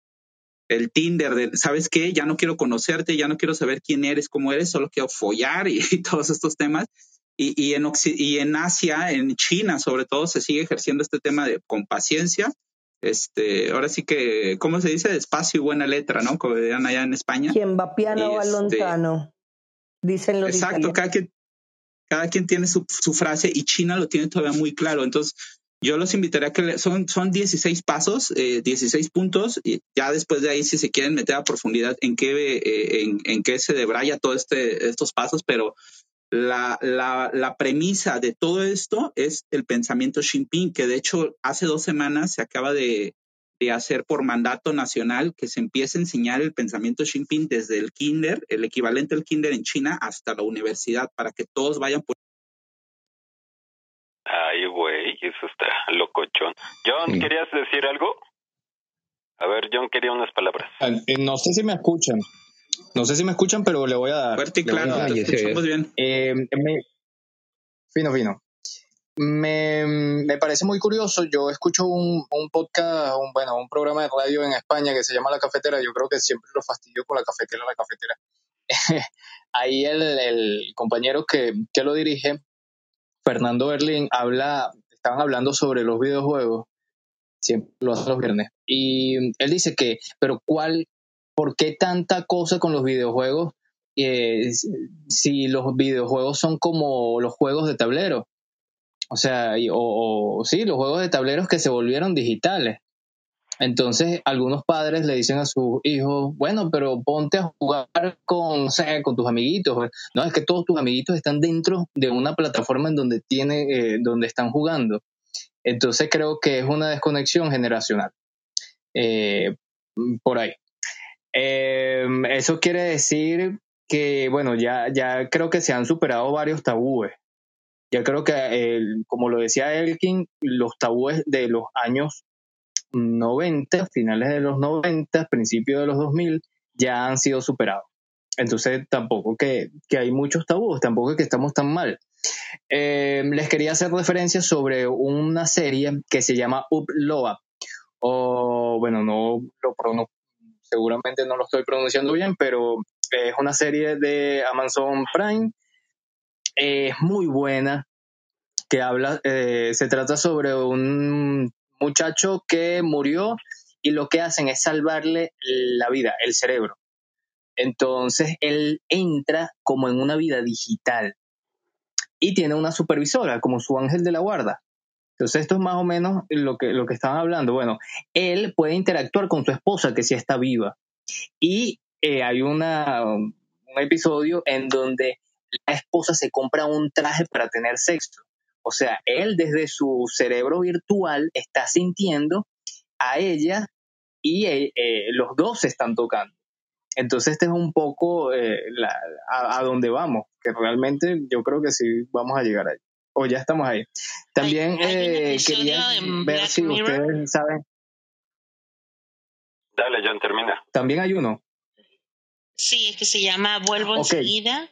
El Tinder, de, ¿sabes qué? Ya no quiero conocerte, ya no quiero saber quién eres, cómo eres, solo quiero follar y, y todos estos temas. Y, y, en Occ- y en Asia, en China sobre todo, se sigue ejerciendo este tema de con paciencia. Este, ahora sí que, ¿cómo se dice? Despacio y buena letra, ¿no? Como dirán allá en España. Quien va piano y va este, lontano, dicen los italianos. Exacto, cada quien, cada quien tiene su, su frase y China lo tiene todavía muy claro. Entonces, yo los invitaría a que le, son, son dieciséis pasos, eh, dieciséis puntos, y ya después de ahí, si se quieren meter a profundidad en qué, eh, en, en qué se debraya todos este, estos pasos, pero... La, la, la premisa de todo esto es el pensamiento Xi Jinping, que de hecho hace dos semanas se acaba de, de hacer por mandato nacional que se empiece a enseñar el pensamiento Xi Jinping desde el kinder, el equivalente al kinder en China, hasta la universidad, para que todos vayan por... Ay, güey, eso está locochón. John, ¿querías decir algo? A ver, John quería unas palabras. No sé si me escuchan. No sé si me escuchan, pero le voy a dar. Fuerte y claro, a... te escuchamos bien. Eh, me... Fino, fino. Me, me parece muy curioso. Yo escucho un, un podcast, un, bueno, un programa de radio en España que se llama La Cafetera. Yo creo que siempre lo fastidio con La Cafetera, La Cafetera. Ahí el, el compañero que, que lo dirige, Fernando Berlín, habla, estaban hablando sobre los videojuegos. Siempre lo hace los viernes. Y él dice que, pero ¿cuál? ¿Por qué tanta cosa con los videojuegos eh, si los videojuegos son como los juegos de tablero? O sea, y, o, o sí, los juegos de tableros que se volvieron digitales. Entonces, algunos padres le dicen a sus hijos, bueno, pero ponte a jugar con, o sea, con tus amiguitos. No, es que todos tus amiguitos están dentro de una plataforma en donde, tiene, eh, donde están jugando. Entonces, creo que es una desconexión generacional. Eh, por ahí. Eh, eso quiere decir que, bueno, ya, ya creo que se han superado varios tabúes. Ya creo que, eh, como lo decía Elkin, los tabúes de los años noventa, finales de los noventa, principios de los dos mil, ya han sido superados. Entonces tampoco que, que hay muchos tabúes, tampoco es que estamos tan mal. Eh, les quería hacer referencia sobre una serie que se llama Upload, o bueno, no lo pronuncio, seguramente no lo estoy pronunciando bien, pero es una serie de Amazon Prime, eh, es muy buena, que habla, eh, se trata sobre un muchacho que murió y lo que hacen es salvarle la vida, el cerebro. Entonces él entra como en una vida digital y tiene una supervisora como su ángel de la guarda. Entonces esto es más o menos lo que, lo que estaban hablando. Bueno, él puede interactuar con su esposa que sí está viva y eh, hay una, un episodio en donde la esposa se compra un traje para tener sexo. O sea, él desde su cerebro virtual está sintiendo a ella y eh, los dos se están tocando. Entonces este es un poco eh, la, a, a donde vamos, que realmente yo creo que sí vamos a llegar ahí. O ya estamos ahí. También hay, hay eh, quería ver Black si Mirror. Ustedes saben. Dale, John, termina. También hay uno. Sí, es que se llama Vuelvo okay. Enseguida.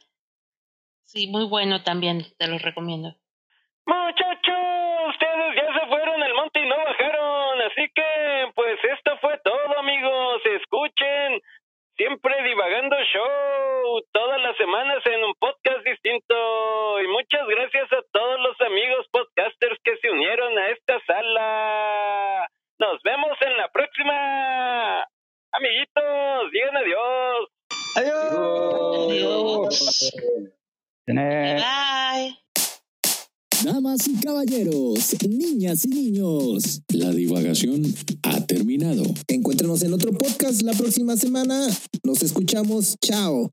Sí, muy bueno también, te lo recomiendo. Muchachos, ustedes ya se fueron al monte y no bajaron, así que pues esto fue todo, amigos. Escuchen siempre Divagando Show todas las semanas en un podcast distinto y muchas gracias a todos los amigos podcasters que se unieron a esta sala. Nos vemos en la próxima, amiguitos. Digan adiós. Adiós, adiós. Bye. Damas y caballeros, niñas y niños, la divagación ha terminado. Encuéntranos en otro podcast la próxima semana. Nos escuchamos. Chao.